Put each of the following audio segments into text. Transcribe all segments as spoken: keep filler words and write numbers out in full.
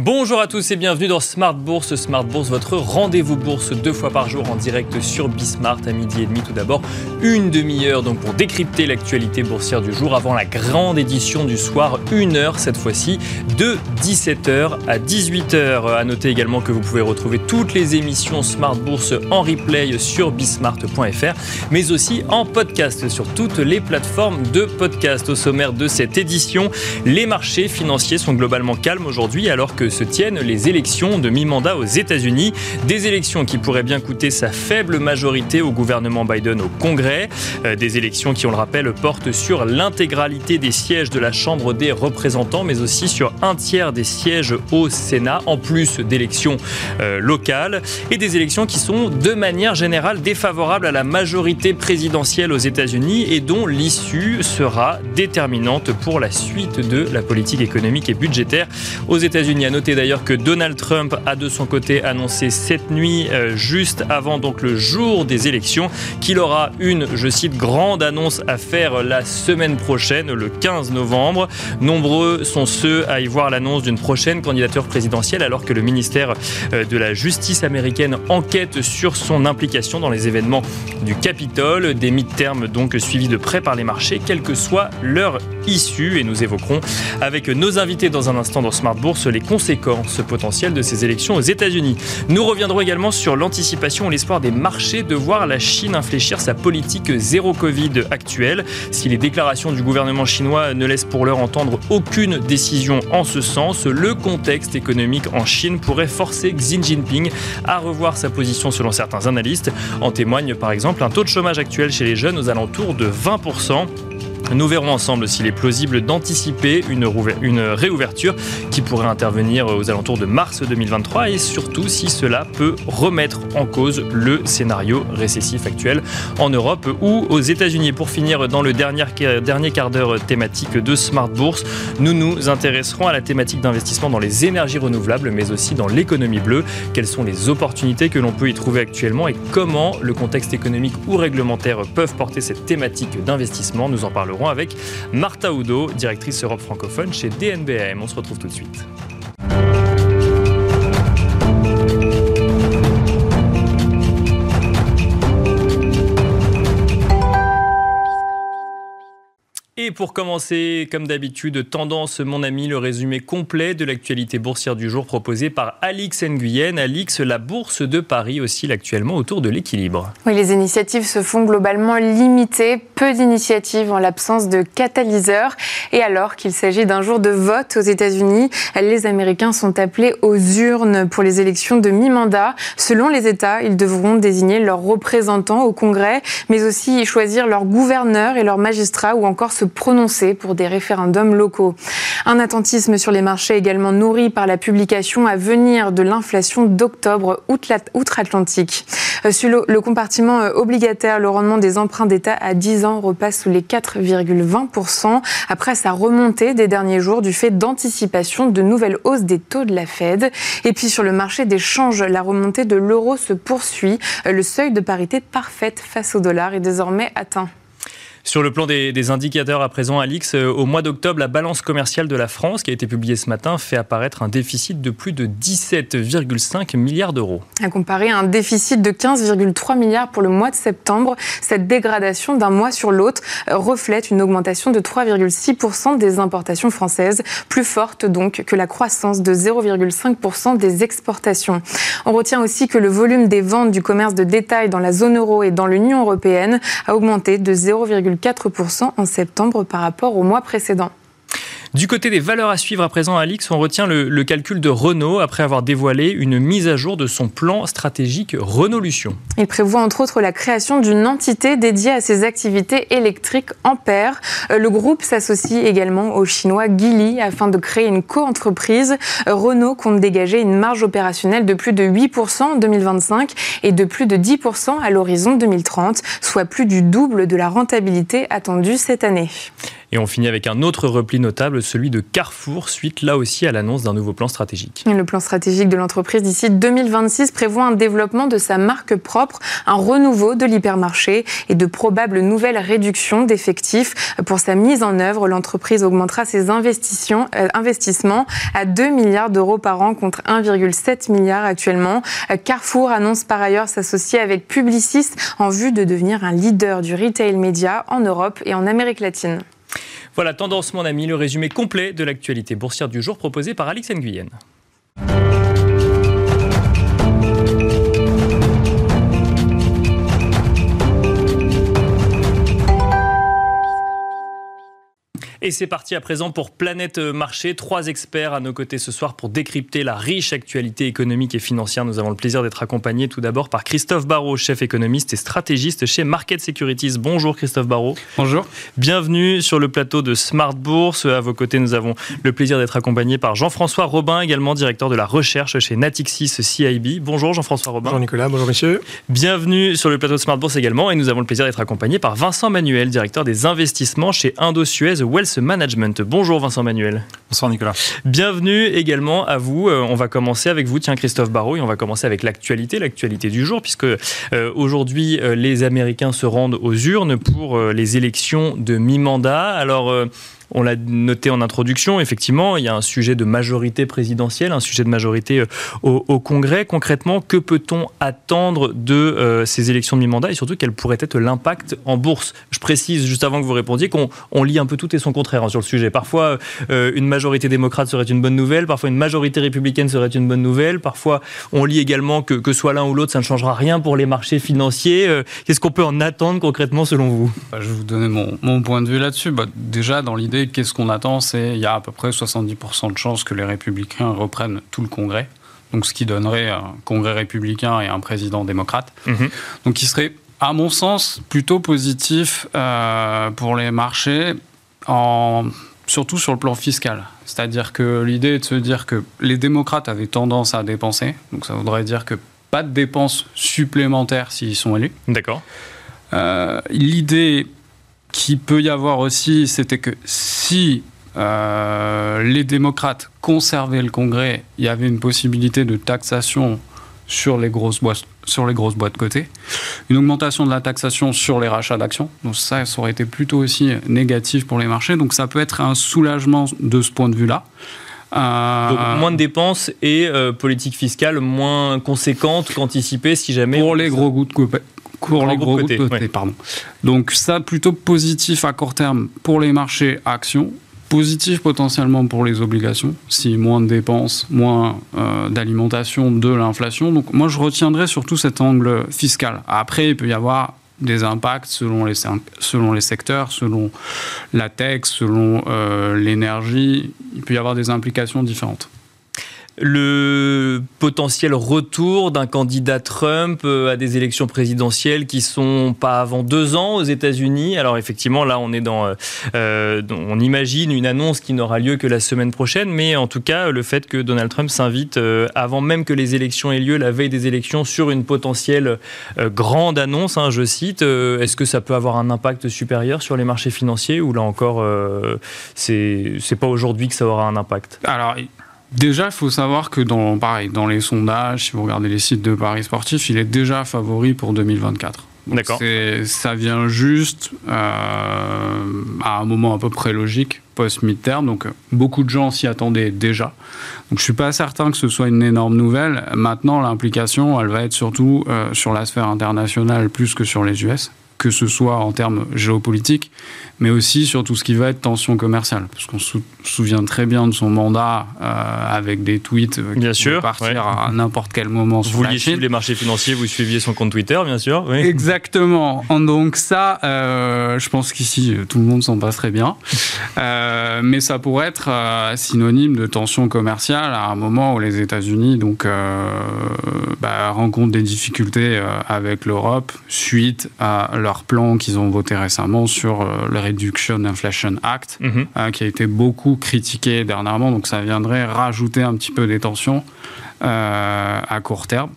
Bonjour à tous et bienvenue dans Smart Bourse. Smart Bourse, votre rendez-vous bourse deux fois par jour en direct sur Bismart à midi et demi. Tout d'abord, une demi-heure donc pour décrypter l'actualité boursière du jour avant la grande édition du soir, une heure cette fois-ci, de dix-sept heures à dix-huit heures. À noter également que vous pouvez retrouver toutes les émissions Smart Bourse en replay sur bismart point f r, mais aussi en podcast sur toutes les plateformes de podcast. Au sommaire de cette édition, les marchés financiers sont globalement calmes aujourd'hui alors que ce tiennent les élections de mi-mandat aux États-Unis, des élections qui pourraient bien coûter sa faible majorité au gouvernement Biden au Congrès, euh, des élections qui, on le rappelle, portent sur l'intégralité des sièges de la Chambre des représentants, mais aussi sur un tiers des sièges au Sénat, en plus d'élections euh, locales, et des élections qui sont de manière générale défavorables à la majorité présidentielle aux États-Unis et dont l'issue sera déterminante pour la suite de la politique économique et budgétaire aux États-Unis. À noter d'ailleurs que Donald Trump a de son côté annoncé cette nuit, euh, juste avant donc le jour des élections, qu'il aura une, je cite, grande annonce à faire la semaine prochaine, le quinze novembre. Nombreux sont ceux à y voir l'annonce d'une prochaine candidature présidentielle, alors que le ministère euh, de la Justice américaine enquête sur son implication dans les événements du Capitole, des mid-terms donc suivis de près par les marchés, quelle que soit leur issue. Et nous évoquerons avec nos invités dans un instant dans Smart Bourse les conséquences potentiel de ces élections aux États-Unis. Nous reviendrons également sur l'anticipation et l'espoir des marchés de voir la Chine infléchir sa politique zéro Covid actuelle. Si les déclarations du gouvernement chinois ne laissent pour l'heure entendre aucune décision en ce sens, le contexte économique en Chine pourrait forcer Xi Jinping à revoir sa position selon certains analystes. En témoigne par exemple un taux de chômage actuel chez les jeunes aux alentours de vingt pour cent. Nous verrons ensemble s'il est plausible d'anticiper une, rouver- une réouverture qui pourrait intervenir aux alentours de mars deux mille vingt-trois et surtout si cela peut remettre en cause le scénario récessif actuel en Europe ou aux États-Unis. Pour finir, dans le dernier, dernier quart d'heure thématique de Smart Bourse, nous nous intéresserons à la thématique d'investissement dans les énergies renouvelables mais aussi dans l'économie bleue. Quelles sont les opportunités que l'on peut y trouver actuellement et comment le contexte économique ou réglementaire peuvent porter cette thématique d'investissement? Nous en parlerons avec Martha Oudot, directrice Europe francophone chez D N B A M. On se retrouve tout de suite. Et pour commencer, comme d'habitude, Tendance, mon ami, le résumé complet de l'actualité boursière du jour proposé par Alix Nguyen. Alix, la bourse de Paris oscille actuellement autour de l'équilibre. Oui, les initiatives se font globalement limitées. Peu d'initiatives en l'absence de catalyseurs. Et alors qu'il s'agit d'un jour de vote aux États-Unis, les Américains sont appelés aux urnes pour les élections de mi-mandat. Selon les États, ils devront désigner leurs représentants au Congrès, mais aussi choisir leurs gouverneurs et leurs magistrats ou encore se prononcés pour des référendums locaux. Un attentisme sur les marchés également nourri par la publication à venir de l'inflation d'octobre outre-Atlantique. Sur le compartiment obligataire, le rendement des emprunts d'État à dix ans repasse sous les quatre virgule vingt pour cent après sa remontée des derniers jours du fait d'anticipation de nouvelles hausses des taux de la Fed. Et puis sur le marché des changes, la remontée de l'euro se poursuit. Le seuil de parité parfaite face au dollar est désormais atteint. Sur le plan des, des indicateurs à présent, Alix, euh, au mois d'octobre, la balance commerciale de la France, qui a été publiée ce matin, fait apparaître un déficit de plus de dix-sept virgule cinq milliards d'euros. À comparer à un déficit de quinze virgule trois milliards pour le mois de septembre, cette dégradation d'un mois sur l'autre reflète une augmentation de trois virgule six pour cent des importations françaises, plus forte donc que la croissance de zéro virgule cinq pour cent des exportations. On retient aussi que le volume des ventes du commerce de détail dans la zone euro et dans l'Union européenne a augmenté de zéro virgule quatre pour cent en septembre par rapport au mois précédent. Du côté des valeurs à suivre à présent, Alix, on retient le, le calcul de Renault après avoir dévoilé une mise à jour de son plan stratégique Renaulution. Il prévoit entre autres la création d'une entité dédiée à ses activités électriques Ampère. Le groupe s'associe également au chinois Geely afin de créer une co-entreprise. Renault compte dégager une marge opérationnelle de plus de huit pour cent en deux mille vingt-cinq et de plus de dix pour cent à l'horizon deux mille trente, soit plus du double de la rentabilité attendue cette année. Et on finit avec un autre repli notable, celui de Carrefour, suite là aussi à l'annonce d'un nouveau plan stratégique. Et le plan stratégique de l'entreprise d'ici deux mille vingt-six prévoit un développement de sa marque propre, un renouveau de l'hypermarché et de probables nouvelles réductions d'effectifs. Pour sa mise en œuvre, l'entreprise augmentera ses investissements à deux milliards d'euros par an contre un virgule sept milliard actuellement. Carrefour annonce par ailleurs s'associer avec Publicis en vue de devenir un leader du retail média en Europe et en Amérique latine. Voilà, Tendance mon ami, le résumé complet de l'actualité boursière du jour proposé par Alix Nguyen. Et c'est parti à présent pour Planète Marché. Trois experts à nos côtés ce soir pour décrypter la riche actualité économique et financière. Nous avons le plaisir d'être accompagnés tout d'abord par Christophe Barraud, chef économiste et stratégiste chez Market Securities. Bonjour Christophe Barraud. Bonjour. Bienvenue sur le plateau de Smart Bourse. À vos côtés, nous avons le plaisir d'être accompagnés par Jean-François Robin, également directeur de la recherche chez Natixis C I B. Bonjour Jean-François Robin. Bonjour Nicolas, bonjour messieurs. Bienvenue sur le plateau de Smart Bourse également. Et nous avons le plaisir d'être accompagnés par Vincent Manuel, directeur des investissements chez Indosuez Wealth Management. Bonjour Vincent Manuel. Bonsoir Nicolas. Bienvenue également à vous. On va commencer avec vous, tiens Christophe Barraud, et on va commencer avec l'actualité, l'actualité du jour, puisque euh, aujourd'hui euh, les Américains se rendent aux urnes pour euh, les élections de mi-mandat. Alors euh, on l'a noté en introduction, effectivement, il y a un sujet de majorité présidentielle, un sujet de majorité au, au Congrès. Concrètement, que peut-on attendre de euh, ces élections de mi-mandat et surtout quel pourrait être l'impact en bourse? Je précise juste avant que vous répondiez qu'on on lit un peu tout et son contraire hein, sur le sujet. Parfois, euh, une majorité démocrate serait une bonne nouvelle, parfois une majorité républicaine serait une bonne nouvelle, parfois on lit également que, que soit l'un ou l'autre, ça ne changera rien pour les marchés financiers. Euh, qu'est-ce qu'on peut en attendre concrètement selon vous? bah, Je vais vous donner mon, mon point de vue là-dessus. Bah, déjà, dans l'idée, qu'est-ce qu'on attend? C'est il y a à peu près soixante-dix pour cent de chances que les républicains reprennent tout le Congrès, donc ce qui donnerait un Congrès républicain et un président démocrate. Mmh. Donc il serait, à mon sens, plutôt positif euh, pour les marchés, en, surtout sur le plan fiscal. C'est-à-dire que l'idée est de se dire que les démocrates avaient tendance à dépenser, donc ça voudrait dire que pas de dépenses supplémentaires s'ils sont élus. D'accord. Euh, l'idée qu'il peut y avoir aussi, c'était que si euh, les démocrates conservaient le Congrès, il y avait une possibilité de taxation sur les grosses boîtes, sur les grosses boîtes cotées, une augmentation de la taxation sur les rachats d'actions. Donc ça, ça aurait été plutôt aussi négatif pour les marchés. Donc ça peut être un soulagement de ce point de vue-là. Euh... Donc moins de dépenses et euh, politique fiscale moins conséquente qu'anticipée si jamais... Pour les gros goûts de coupé. Pour les gros côtés, côtés ouais. pardon. Donc ça, plutôt positif à court terme pour les marchés actions, positif potentiellement pour les obligations, si moins de dépenses, moins euh, d'alimentation, de l'inflation. Donc moi, je retiendrai surtout cet angle fiscal. Après, il peut y avoir des impacts selon les, selon les secteurs, selon la tech, selon euh, l'énergie. Il peut y avoir des implications différentes. Le potentiel retour d'un candidat Trump à des élections présidentielles qui sont pas avant deux ans aux États-Unis. Alors effectivement, là, on est dans, euh, on imagine une annonce qui n'aura lieu que la semaine prochaine, mais en tout cas, le fait que Donald Trump s'invite euh, avant même que les élections aient lieu, la veille des élections, sur une potentielle euh, grande annonce, hein, je cite. Euh, est-ce que ça peut avoir un impact supérieur sur les marchés financiers ou là encore, euh, c'est c'est pas aujourd'hui que ça aura un impact? Alors. Déjà, il faut savoir que dans, pareil, dans les sondages, si vous regardez les sites de paris sportifs, il est déjà favori pour deux mille vingt-quatre. Donc d'accord. C'est, ça vient juste euh, à un moment à peu près logique, post-mid-term. Donc, beaucoup de gens s'y attendaient déjà. Donc, je ne suis pas certain que ce soit une énorme nouvelle. Maintenant, l'implication, elle va être surtout euh, sur la sphère internationale plus que sur les U S, que ce soit en termes géopolitiques, mais aussi sur tout ce qui va être tension commerciale. Parce qu'on se souvient très bien de son mandat euh, avec des tweets euh, qui bien sûr, partir ouais. à n'importe quel moment sur vous la Chine. Vous vouliez suivre les marchés financiers, vous suiviez son compte Twitter, bien sûr. Oui. Exactement. Donc ça, euh, je pense qu'ici, tout le monde s'en passerait bien. Euh, mais ça pourrait être euh, synonyme de tension commerciale à un moment où les États-Unis donc, euh, bah, rencontrent des difficultés euh, avec l'Europe suite à leur leur plan qu'ils ont voté récemment sur le Reduction Inflation Act, mmh. euh, qui a été beaucoup critiqué dernièrement. Donc ça viendrait rajouter un petit peu des tensions euh, à court terme.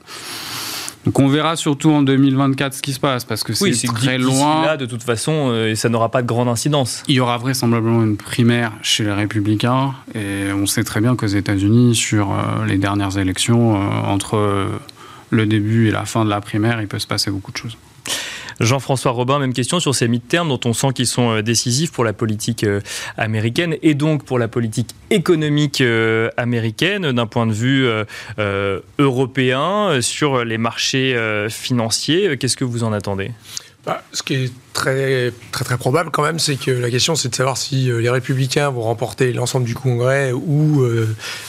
Donc on verra surtout en deux mille vingt-quatre ce qui se passe, parce que c'est, oui, c'est très loin. Là, de toute façon, euh, ça n'aura pas de grande incidence. Il y aura vraisemblablement une primaire chez les Républicains, et on sait très bien qu'aux États-Unis, sur euh, les dernières élections, euh, entre euh, le début et la fin de la primaire, il peut se passer beaucoup de choses. Jean-François Robin, même question sur ces mid-terms dont on sent qu'ils sont décisifs pour la politique américaine et donc pour la politique économique américaine d'un point de vue européen sur les marchés financiers. Qu'est-ce que vous en attendez ? Bah, ce qui est très, très, très probable quand même, c'est que la question c'est de savoir si les Républicains vont remporter l'ensemble du Congrès ou euh,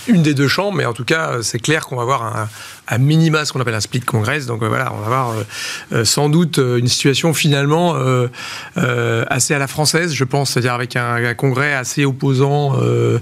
une des deux chambres, mais en tout cas c'est clair qu'on va avoir un, un minima, ce qu'on appelle un split Congress, donc euh, voilà, on va avoir euh, sans doute une situation finalement euh, euh, assez à la française, je pense, c'est-à-dire avec un, un Congrès assez opposant euh,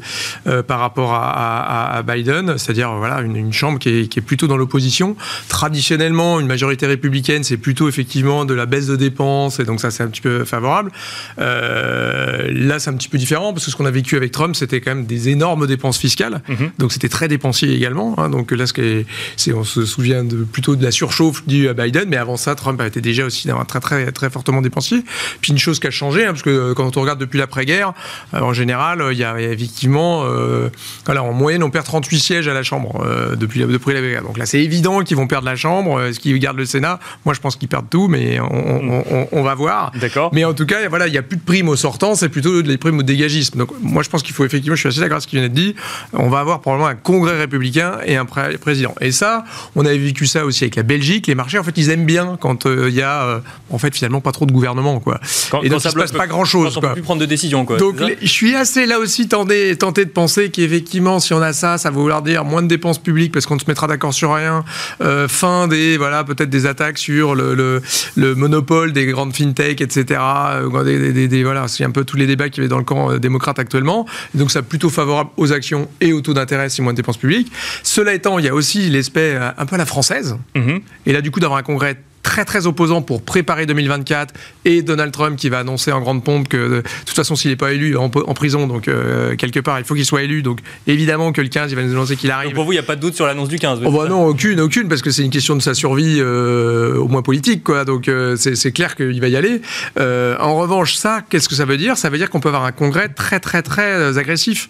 euh, par rapport à, à, à Biden, c'est-à-dire voilà, une, une chambre qui est, qui est plutôt dans l'opposition. Traditionnellement, une majorité républicaine, c'est plutôt effectivement de la baisse de dépenses, et donc ça c'est un petit peu favorable. Euh, là c'est un petit peu différent, parce que ce qu'on a vécu avec Trump, c'était quand même des énormes dépenses fiscales, mmh. donc c'était très dépensier également, hein. Donc là c'est, c'est, on se souvient de, plutôt de la surchauffe due à Biden, mais avant ça Trump a été déjà aussi dans un très très très fortement dépensier. Puis une chose qui a changé, hein, parce que quand on regarde depuis l'après-guerre, euh, en général il y a effectivement euh, voilà, en moyenne on perd trente-huit sièges à la Chambre euh, depuis, depuis l'après-guerre, donc là c'est évident qu'ils vont perdre la Chambre. Est-ce qu'ils gardent le Sénat ? Moi je pense qu'ils perdent tout, mais on, on On, on, on va voir. D'accord. Mais en tout cas, voilà, il n'y a plus de primes au sortant, c'est plutôt des primes au dégagisme. Donc, moi, je pense qu'il faut effectivement, je suis assez d'accord avec ce qui vient d'être dit, on va avoir probablement un congrès républicain et un pré- président. Et ça, on avait vécu ça aussi avec la Belgique. Les marchés, en fait, ils aiment bien quand il euh, y a, euh, en fait, finalement, pas trop de gouvernement, quoi. Quand, et donc, quand ça ne se passe pas grand-chose. On ne peut plus prendre de décision, quoi. Donc, les, je suis assez, là aussi, tenté, tenté de penser qu'effectivement, si on a ça, ça va vouloir dire moins de dépenses publiques, parce qu'on ne se mettra d'accord sur rien. Euh, fin des, voilà, peut-être des attaques sur le, le, le monopole des grandes fintech, et cetera. Des, des, des, des, voilà, c'est un peu tous les débats qu'il y avait dans le camp démocrate actuellement. Donc, c'est plutôt favorable aux actions et aux taux d'intérêt, si moins de dépenses publiques. Cela étant, il y a aussi l'aspect un peu à la française. Mm-hmm. Et là, du coup, d'avoir un congrès très très opposant pour préparer deux mille vingt-quatre et Donald Trump qui va annoncer en grande pompe que de toute façon s'il n'est pas élu en, en prison, donc euh, quelque part il faut qu'il soit élu, donc évidemment que le quinze il va nous annoncer qu'il arrive. Donc pour vous il n'y a pas de doute sur l'annonce du quinze? Oh bah non, aucune, aucune, parce que c'est une question de sa survie euh, au moins politique, quoi. Donc euh, c'est, c'est clair qu'il va y aller. Euh, en revanche, ça, qu'est-ce que ça veut dire? Ça veut dire qu'on peut avoir un congrès très très très agressif.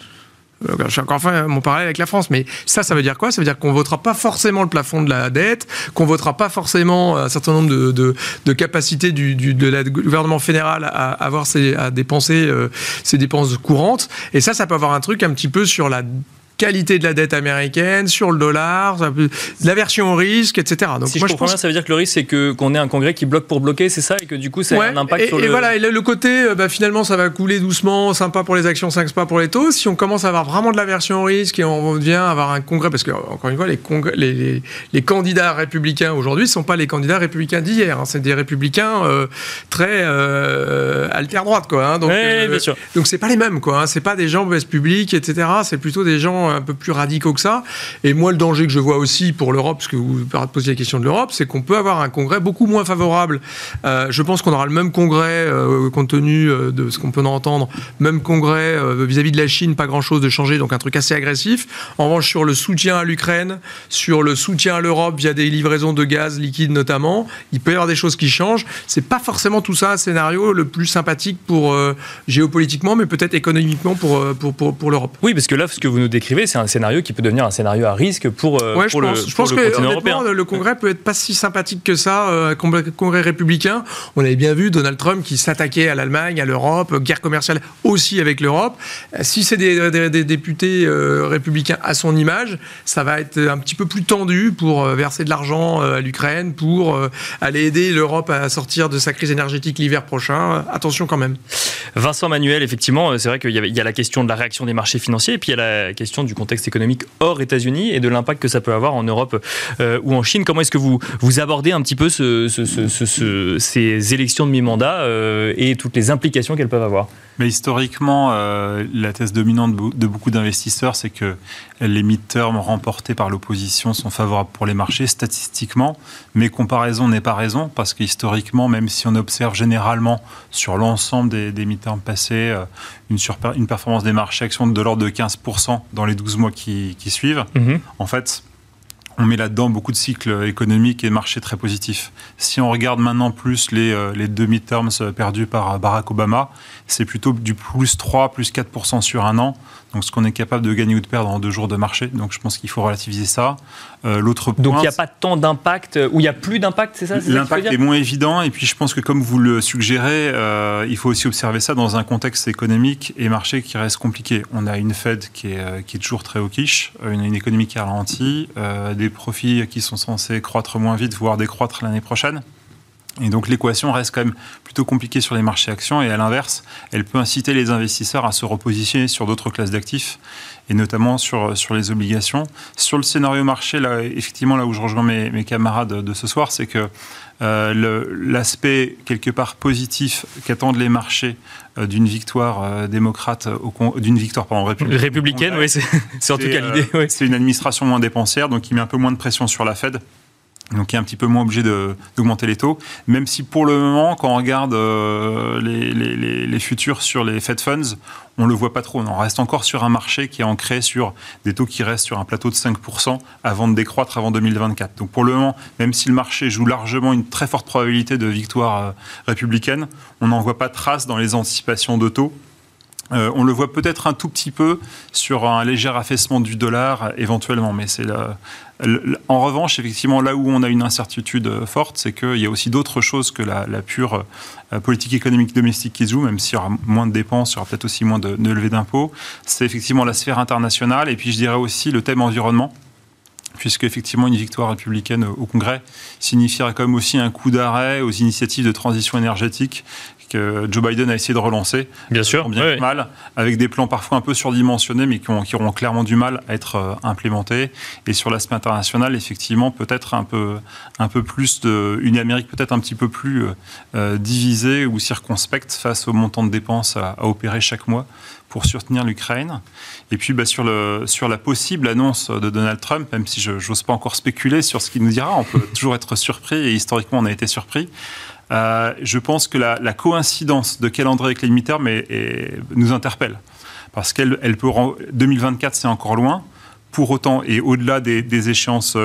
Je suis encore enfin mon parallèle avec la France, mais ça, ça veut dire quoi ? Ça veut dire qu'on votera pas forcément le plafond de la dette, qu'on votera pas forcément un certain nombre de, de, de capacités du, du de la gouvernement fédéral à avoir ses, à dépenser euh, ses dépenses courantes. Et ça, ça peut avoir un truc un petit peu sur la qualité de la dette américaine, sur le dollar, l'aversion au risque, et cetera. Donc, si moi, je comprends je pense... bien, ça veut dire que le risque, c'est que, qu'on ait un congrès qui bloque pour bloquer, c'est ça, et que du coup, ça ouais, a un impact et, sur et le... Et voilà, et là, le côté, bah, finalement, ça va couler doucement, cinq pas pour les actions, cinq pas pour les taux. Si on commence à avoir vraiment de l'aversion au risque et on vient avoir un congrès, parce que, encore une fois, les, congrès, les, les, les candidats républicains aujourd'hui ne sont pas les candidats républicains d'hier, hein. C'est des républicains euh, très euh, alter-droite, quoi. Hein. Donc, ouais, euh, bien sûr. Donc, c'est pas les mêmes, quoi. Hein. C'est pas des gens baisse publique, et cetera. C'est plutôt des gens un peu plus radicaux que ça. Et moi, le danger que je vois aussi pour l'Europe, parce que vous posiez la question de l'Europe, c'est qu'on peut avoir un congrès beaucoup moins favorable. Euh, je pense qu'on aura le même congrès, euh, compte tenu de ce qu'on peut en entendre, même congrès euh, vis-à-vis de la Chine, pas grand-chose de changer, donc un truc assez agressif. En revanche, sur le soutien à l'Ukraine, sur le soutien à l'Europe via des livraisons de gaz liquide notamment, il peut y avoir des choses qui changent. C'est pas forcément tout ça un scénario le plus sympathique pour euh, géopolitiquement, mais peut-être économiquement pour, pour, pour, pour l'Europe. Oui, parce que là, ce que vous nous décrivez, c'est un scénario qui peut devenir un scénario à risque pour, euh, ouais, pour je pense, le, je pense pour que, le continent européen. Le congrès peut être pas si sympathique que ça, euh, congrès républicain. On avait bien vu Donald Trump qui s'attaquait à l'Allemagne, à l'Europe, guerre commerciale aussi avec l'Europe. Si c'est des, des, des députés euh, républicains à son image, ça va être un petit peu plus tendu pour euh, verser de l'argent euh, à l'Ukraine, pour euh, aller aider l'Europe à sortir de sa crise énergétique l'hiver prochain. Attention quand même. Vincent Manuel, effectivement, c'est vrai qu'il y a, il y a la question de la réaction des marchés financiers, et puis il y a la question du contexte économique hors États-Unis et de l'impact que ça peut avoir en Europe euh, ou en Chine. Comment est-ce que vous, vous abordez un petit peu ce, ce, ce, ce, ce, ces élections de mi-mandat euh, et toutes les implications qu'elles peuvent avoir ? Mais historiquement, euh, la thèse dominante de beaucoup d'investisseurs, c'est que les mid-terms remportés par l'opposition sont favorables pour les marchés statistiquement, mais comparaison n'est pas raison, parce que historiquement, même si on observe généralement sur l'ensemble des, des mid-terms passés euh, une, surpa- une performance des marchés actions de l'ordre de quinze pour cent dans les douze mois qui, qui suivent, mmh. en fait... on met là-dedans beaucoup de cycles économiques et marchés très positifs. Si on regarde maintenant plus les, les demi-terms perdus par Barack Obama, c'est plutôt du plus trois, plus quatre pour cent sur un an. Donc, ce qu'on est capable de gagner ou de perdre en deux jours de marché. Donc, je pense qu'il faut relativiser ça. Euh, l'autre point... Donc, il n'y a pas tant d'impact, ou il n'y a plus d'impact, c'est ça c'est L'impact ça est moins évident. Et puis, je pense que, comme vous le suggérez, euh, il faut aussi observer ça dans un contexte économique et marché qui reste compliqué. On a une Fed qui est, qui est toujours très au quiche, une, une économie qui a ralenti, euh, des profits qui sont censés croître moins vite, voire décroître l'année prochaine. Et donc, l'équation reste quand même plutôt compliquée sur les marchés actions. Et à l'inverse, elle peut inciter les investisseurs à se repositionner sur d'autres classes d'actifs, et notamment sur, sur les obligations. Sur le scénario marché, là, effectivement, là où je rejoins mes, mes camarades de ce soir, c'est que euh, le, l'aspect quelque part positif qu'attendent les marchés euh, d'une victoire euh, démocrate, au con, d'une victoire pardon, républicaine, républicaine oui, c'est, c'est, c'est en tout cas l'idée. Euh, oui. C'est une administration moins dépensière, donc qui met un peu moins de pression sur la Fed. Donc, il est un petit peu moins obligé de, d'augmenter les taux. Même si, pour le moment, quand on regarde euh, les, les, les futurs sur les Fed Funds, on ne le voit pas trop. On reste encore sur un marché qui est ancré sur des taux qui restent sur un plateau de cinq pour cent avant de décroître avant deux mille vingt-quatre. Donc, pour le moment, même si le marché joue largement une très forte probabilité de victoire euh, républicaine, on n'en voit pas trace dans les anticipations de taux. Euh, on le voit peut-être un tout petit peu sur un léger affaissement du dollar, éventuellement, mais c'est la... En revanche, effectivement, là où on a une incertitude forte, c'est qu'il y a aussi d'autres choses que la, la pure politique économique domestique qui se joue, même s'il y aura moins de dépenses, il y aura peut-être aussi moins de, de levée d'impôts. C'est effectivement la sphère internationale et puis je dirais aussi le thème environnement, puisque effectivement une victoire républicaine au Congrès signifierait quand même aussi un coup d'arrêt aux initiatives de transition énergétique que Joe Biden a essayé de relancer, bien sûr, bien oui, mal, avec des plans parfois un peu surdimensionnés, mais qui, ont, qui auront clairement du mal à être euh, implémentés. Et sur l'aspect international, effectivement, peut-être un peu, un peu plus de, une Amérique peut-être un petit peu plus euh, divisée ou circonspecte face au montant de dépenses à, à opérer chaque mois pour soutenir l'Ukraine. Et puis bah, sur, le, sur la possible annonce de Donald Trump, même si je n'ose pas encore spéculer sur ce qu'il nous dira, on peut toujours être surpris, et historiquement on a été surpris. Euh, je pense que la, la coïncidence de calendrier avec les mi-termes nous interpelle. Parce qu'elle elle peut... deux mille vingt-quatre, c'est encore loin. Pour autant, et au-delà des, des échéances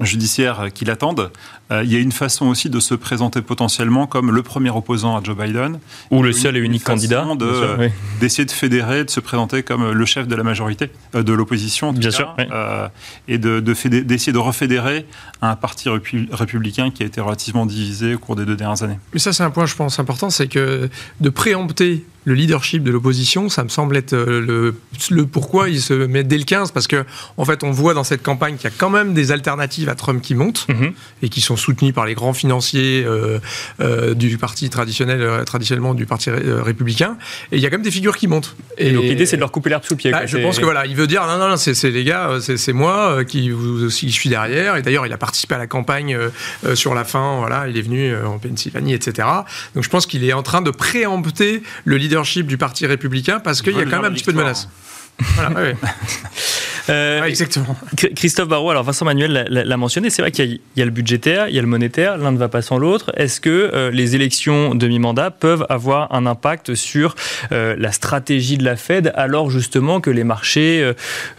judiciaires qui l'attendent, euh, il y a une façon aussi de se présenter potentiellement comme le premier opposant à Joe Biden. Ou le seul et unique candidat. De, sûr, oui. D'essayer de fédérer, de se présenter comme le chef de la majorité, euh, de l'opposition en tout Bien cas, sûr, oui. euh, et de, de fédé- d'essayer de refédérer un parti répu- républicain qui a été relativement divisé au cours des deux dernières années. Mais ça, c'est un point, je pense, important, c'est que de préempter le leadership de l'opposition, ça me semble être le, le pourquoi ils se mettent dès le quinze, parce que en fait, on voit dans cette campagne qu'il y a quand même des alternatives à Trump qui montent, mm-hmm. et qui sont soutenus par les grands financiers euh, euh, du parti traditionnel, euh, traditionnellement du parti ré- euh, républicain, et il y a quand même des figures qui montent. Et, et donc l'idée, c'est de leur couper l'herbe sous le pied. Bah, quoi, je c'est... pense que voilà, il veut dire non, non, non c'est, c'est les gars, c'est, c'est moi euh, qui vous aussi, je suis derrière. Et d'ailleurs, il a participé à la campagne euh, euh, sur la fin. Voilà, il est venu euh, en Pennsylvanie, et cetera. Donc je pense qu'il est en train de préempter le leadership du parti républicain parce qu'il y a quand même un petit peu de menace. Voilà, oui. Euh, ouais, exactement. Christophe Barraud, alors Vincent Manuel l'a, l'a mentionné, c'est vrai qu'il y a, il y a le budgétaire, il y a le monétaire, l'un ne va pas sans l'autre. Est-ce que euh, les élections demi-mandat peuvent avoir un impact sur euh, la stratégie de la Fed, alors justement que les marchés,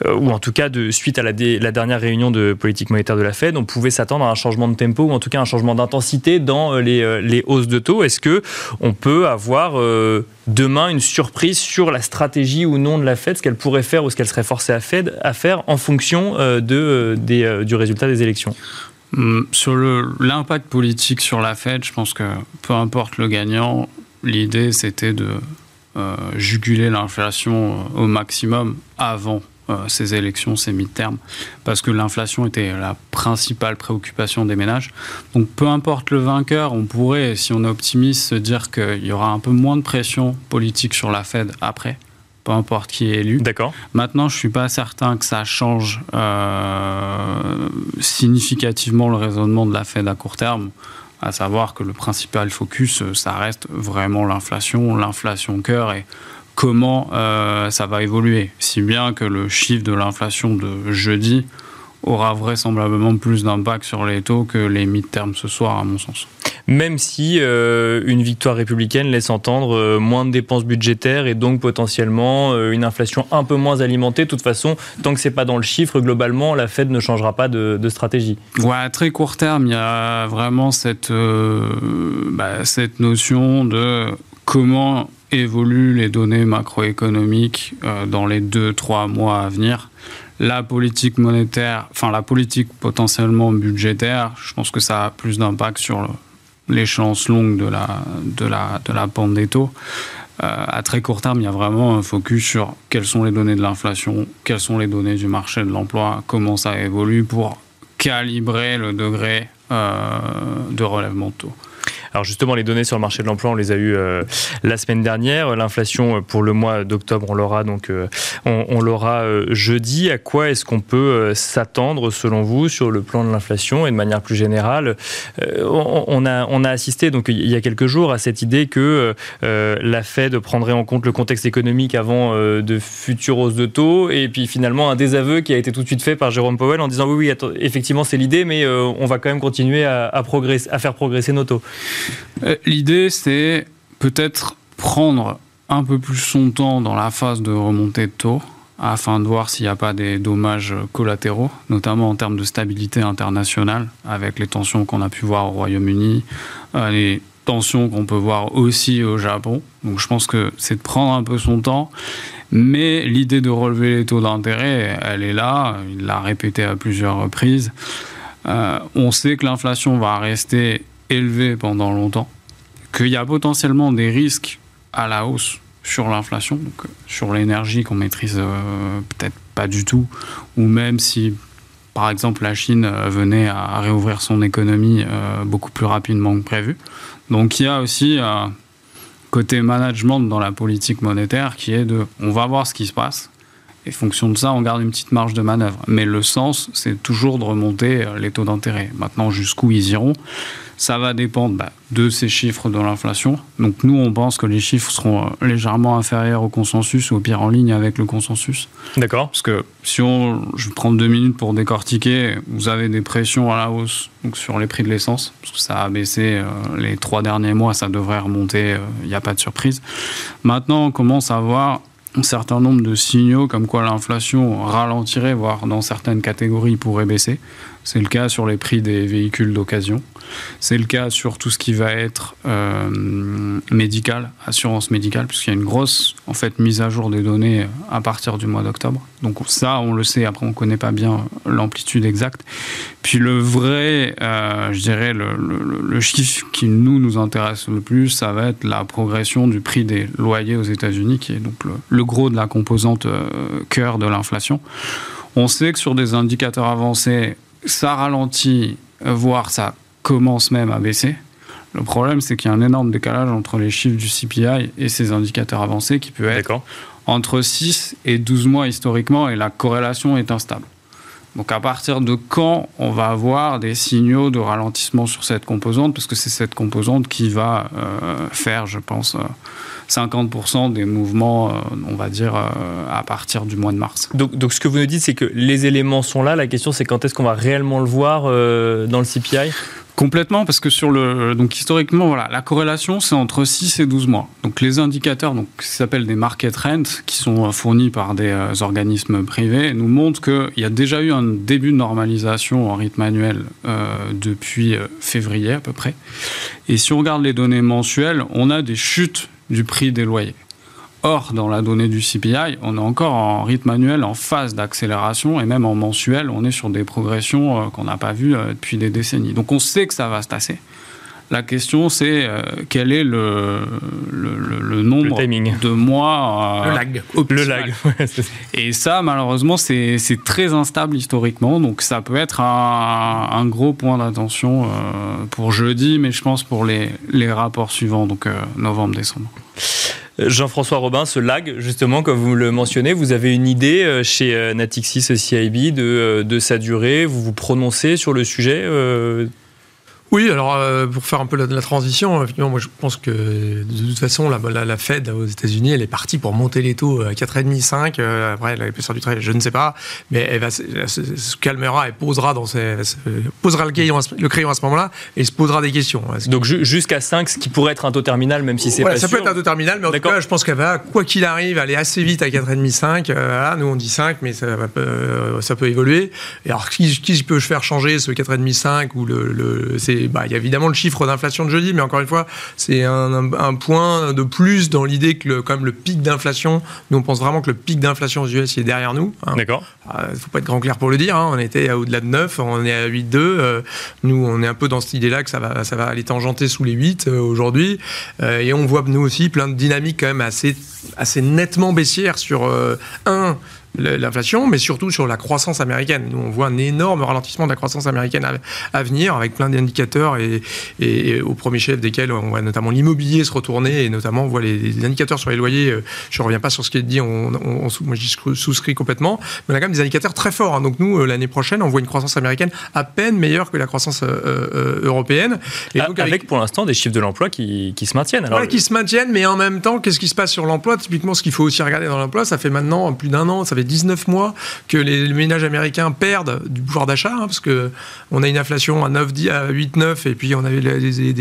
euh, ou en tout cas de, suite à la, dé, la dernière réunion de politique monétaire de la Fed, on pouvait s'attendre à un changement de tempo ou en tout cas un changement d'intensité dans euh, les, euh, les hausses de taux. Est-ce qu'on peut avoir euh, demain une surprise sur la stratégie ou non de la Fed, ce qu'elle pourrait faire ou ce qu'elle serait forcée à Fed à faire en fonction euh, de, euh, des, euh, du résultat des élections. Sur le, l'impact politique sur la Fed, je pense que peu importe le gagnant, l'idée c'était de euh, juguler l'inflation au maximum avant euh, ces élections, ces mi-termes, parce que l'inflation était la principale préoccupation des ménages. Donc peu importe le vainqueur, on pourrait, si on est optimiste, se dire qu'il y aura un peu moins de pression politique sur la Fed après. Peu importe qui est élu. D'accord. Maintenant, je ne suis pas certain que ça change euh, significativement le raisonnement de la Fed à court terme, à savoir que le principal focus, ça reste vraiment l'inflation, l'inflation cœur et comment euh, ça va évoluer. Si bien que le chiffre de l'inflation de jeudi, aura vraisemblablement plus d'impact sur les taux que les mid-term ce soir, à mon sens. Même si euh, une victoire républicaine laisse entendre euh, moins de dépenses budgétaires et donc potentiellement euh, une inflation un peu moins alimentée. De toute façon, tant que ce n'est pas dans le chiffre, globalement, la Fed ne changera pas de, de stratégie. Ouais, à très court terme, il y a vraiment cette, euh, bah, cette notion de comment évoluent les données macroéconomiques euh, dans les deux trois mois à venir. La politique monétaire, enfin la politique potentiellement budgétaire, je pense que ça a plus d'impact sur le, l'échéance longue de la, de la, de la pente des taux. Euh, à très court terme, il y a vraiment un focus sur quelles sont les données de l'inflation, quelles sont les données du marché de l'emploi, comment ça évolue pour calibrer le degré euh, de relèvement de taux. Alors justement, les données sur le marché de l'emploi, on les a eues euh, la semaine dernière. L'inflation pour le mois d'octobre, on l'aura donc euh, on, on l'aura euh, jeudi. À quoi est-ce qu'on peut euh, s'attendre, selon vous, sur le plan de l'inflation et de manière plus générale? euh, on, on a on a assisté donc il y a quelques jours à cette idée que euh, la Fed prendrait en compte le contexte économique avant euh, de futures hausses de taux, et puis finalement un désaveu qui a été tout de suite fait par Jérôme Powell en disant oui oui attends, effectivement c'est l'idée, mais euh, on va quand même continuer à, à progresser, à faire progresser nos taux. L'idée, c'est peut-être prendre un peu plus son temps dans la phase de remontée de taux afin de voir s'il n'y a pas des dommages collatéraux, notamment en termes de stabilité internationale, avec les tensions qu'on a pu voir au Royaume-Uni, les tensions qu'on peut voir aussi au Japon. Donc je pense que c'est de prendre un peu son temps. Mais l'idée de relever les taux d'intérêt, elle est là. Il l'a répété à plusieurs reprises. Euh, on sait que l'inflation va rester élevé pendant longtemps, qu'il y a potentiellement des risques à la hausse sur l'inflation, donc sur l'énergie qu'on maîtrise euh, peut-être pas du tout, ou même si, par exemple, la Chine venait à réouvrir son économie euh, beaucoup plus rapidement que prévu. Donc il y a aussi un euh, côté management dans la politique monétaire qui est de on va voir ce qui se passe, et en fonction de ça, on garde une petite marge de manœuvre. Mais le sens, c'est toujours de remonter les taux d'intérêt. Maintenant, jusqu'où ils iront, ça va dépendre bah, de ces chiffres de l'inflation. Donc nous, on pense que les chiffres seront légèrement inférieurs au consensus, ou au pire en ligne avec le consensus. D'accord. Parce que si on... Je vais prendre deux minutes pour décortiquer. Vous avez des pressions à la hausse donc sur les prix de l'essence, parce que ça a baissé euh, les trois derniers mois, ça devrait remonter, il euh, n'y a pas de surprise. Maintenant, on commence à voir un certain nombre de signaux comme quoi l'inflation ralentirait, voire dans certaines catégories pourrait baisser. C'est le cas sur les prix des véhicules d'occasion. C'est le cas sur tout ce qui va être euh, médical, assurance médicale, puisqu'il y a une grosse en fait, mise à jour des données à partir du mois d'octobre. Donc ça, on le sait. Après, on ne connaît pas bien l'amplitude exacte. Puis le vrai, euh, je dirais, le, le, le chiffre qui nous, nous intéresse le plus, ça va être la progression du prix des loyers aux États-Unis, qui est donc le, le gros de la composante euh, cœur de l'inflation. On sait que sur des indicateurs avancés, ça ralentit, voire ça commence même à baisser. Le problème, c'est qu'il y a un énorme décalage entre les chiffres du C P I et ces indicateurs avancés qui peut être D'accord. entre six et douze mois historiquement, et la corrélation est instable. Donc à partir de quand on va avoir des signaux de ralentissement sur cette composante, parce que c'est cette composante qui va euh, faire, je pense, euh, cinquante pour cent des mouvements, euh, on va dire, euh, à partir du mois de mars. Donc, donc ce que vous nous dites, c'est que les éléments sont là. La question, c'est quand est-ce qu'on va réellement le voir euh, dans le C P I ? Complètement, parce que sur le, donc historiquement, voilà, la corrélation, c'est entre six et douze mois. Donc les indicateurs, donc, qui s'appellent des market rents, qui sont fournis par des euh, organismes privés, nous montrent qu'il y a déjà eu un début de normalisation en rythme annuel euh, depuis euh, février à peu près. Et si on regarde les données mensuelles, on a des chutes du prix des loyers. Or, dans la donnée du C P I, on est encore en rythme annuel, en phase d'accélération, et même en mensuel, on est sur des progressions euh, qu'on n'a pas vues euh, depuis des décennies. Donc on sait que ça va se tasser. La question, c'est euh, quel est le, le, le, le nombre le de mois euh, le lag. Le lag. Et ça, malheureusement, c'est, c'est très instable historiquement, donc ça peut être un, un gros point d'attention euh, pour jeudi, mais je pense pour les, les rapports suivants, donc euh, novembre, décembre. Jean-François Robin, ce lag, justement, comme vous le mentionnez, vous avez une idée chez Natixis C I B de, de sa durée. Vous vous prononcez sur le sujet ? Oui, alors euh, pour faire un peu la, la transition, effectivement, moi je pense que de toute façon, la, la, la Fed aux États-Unis, elle est partie pour monter les taux à quatre virgule cinq, euh, après elle peut faire du trait, je ne sais pas, mais elle, va, elle se, se calmera et posera, dans ses, se, posera le, crayon, le crayon à ce moment-là et se posera des questions. Est-ce Donc que... jusqu'à cinq, ce qui pourrait être un taux terminal, même si c'est voilà, pas ça sûr. Ça peut être un taux terminal, mais en D'accord. tout cas, je pense qu'elle va, quoi qu'il arrive, aller assez vite à quatre virgule cinq, euh, voilà, nous on dit cinq, mais ça, euh, ça peut évoluer. Et alors, qui, qui peut faire changer ce quatre virgule cinq ou le... le c'est Bah, il y a évidemment le chiffre d'inflation de jeudi, mais encore une fois, c'est un, un, un point de plus dans l'idée que le, quand même le pic d'inflation, nous on pense vraiment que le pic d'inflation aux U S il est derrière nous. Hein. D'accord. Il ne faut pas être grand clair pour le dire, hein. On était à au-delà de neuf, on est à huit virgule deux. Euh, nous, on est un peu dans cette idée-là que ça va, ça va aller tangenter sous les huit euh, aujourd'hui. Euh, et on voit, nous aussi, plein de dynamiques quand même assez, assez nettement baissières sur euh, un... l'inflation, mais surtout sur la croissance américaine. Nous, on voit un énorme ralentissement de la croissance américaine à, à venir, avec plein d'indicateurs, et, et, et au premier chef desquels on voit notamment l'immobilier se retourner, et notamment on voit les, les indicateurs sur les loyers. Euh, je ne reviens pas sur ce qui est dit, on, on, on, moi j'y souscris complètement, mais on a quand même des indicateurs très forts. Hein. Donc nous, euh, l'année prochaine, on voit une croissance américaine à peine meilleure que la croissance euh, euh, européenne. Et à, donc, avec, avec pour l'instant des chiffres de l'emploi qui, qui se maintiennent. Alors... Voilà, qui se maintiennent, mais en même temps, qu'est-ce qui se passe sur l'emploi ? Typiquement, ce qu'il faut aussi regarder dans l'emploi, ça fait maintenant plus d'un an, ça fait dix-neuf mois que les ménages américains perdent du pouvoir d'achat, hein, parce qu'on a une inflation à neuf, dix, à huit, neuf, et puis on avait des, des,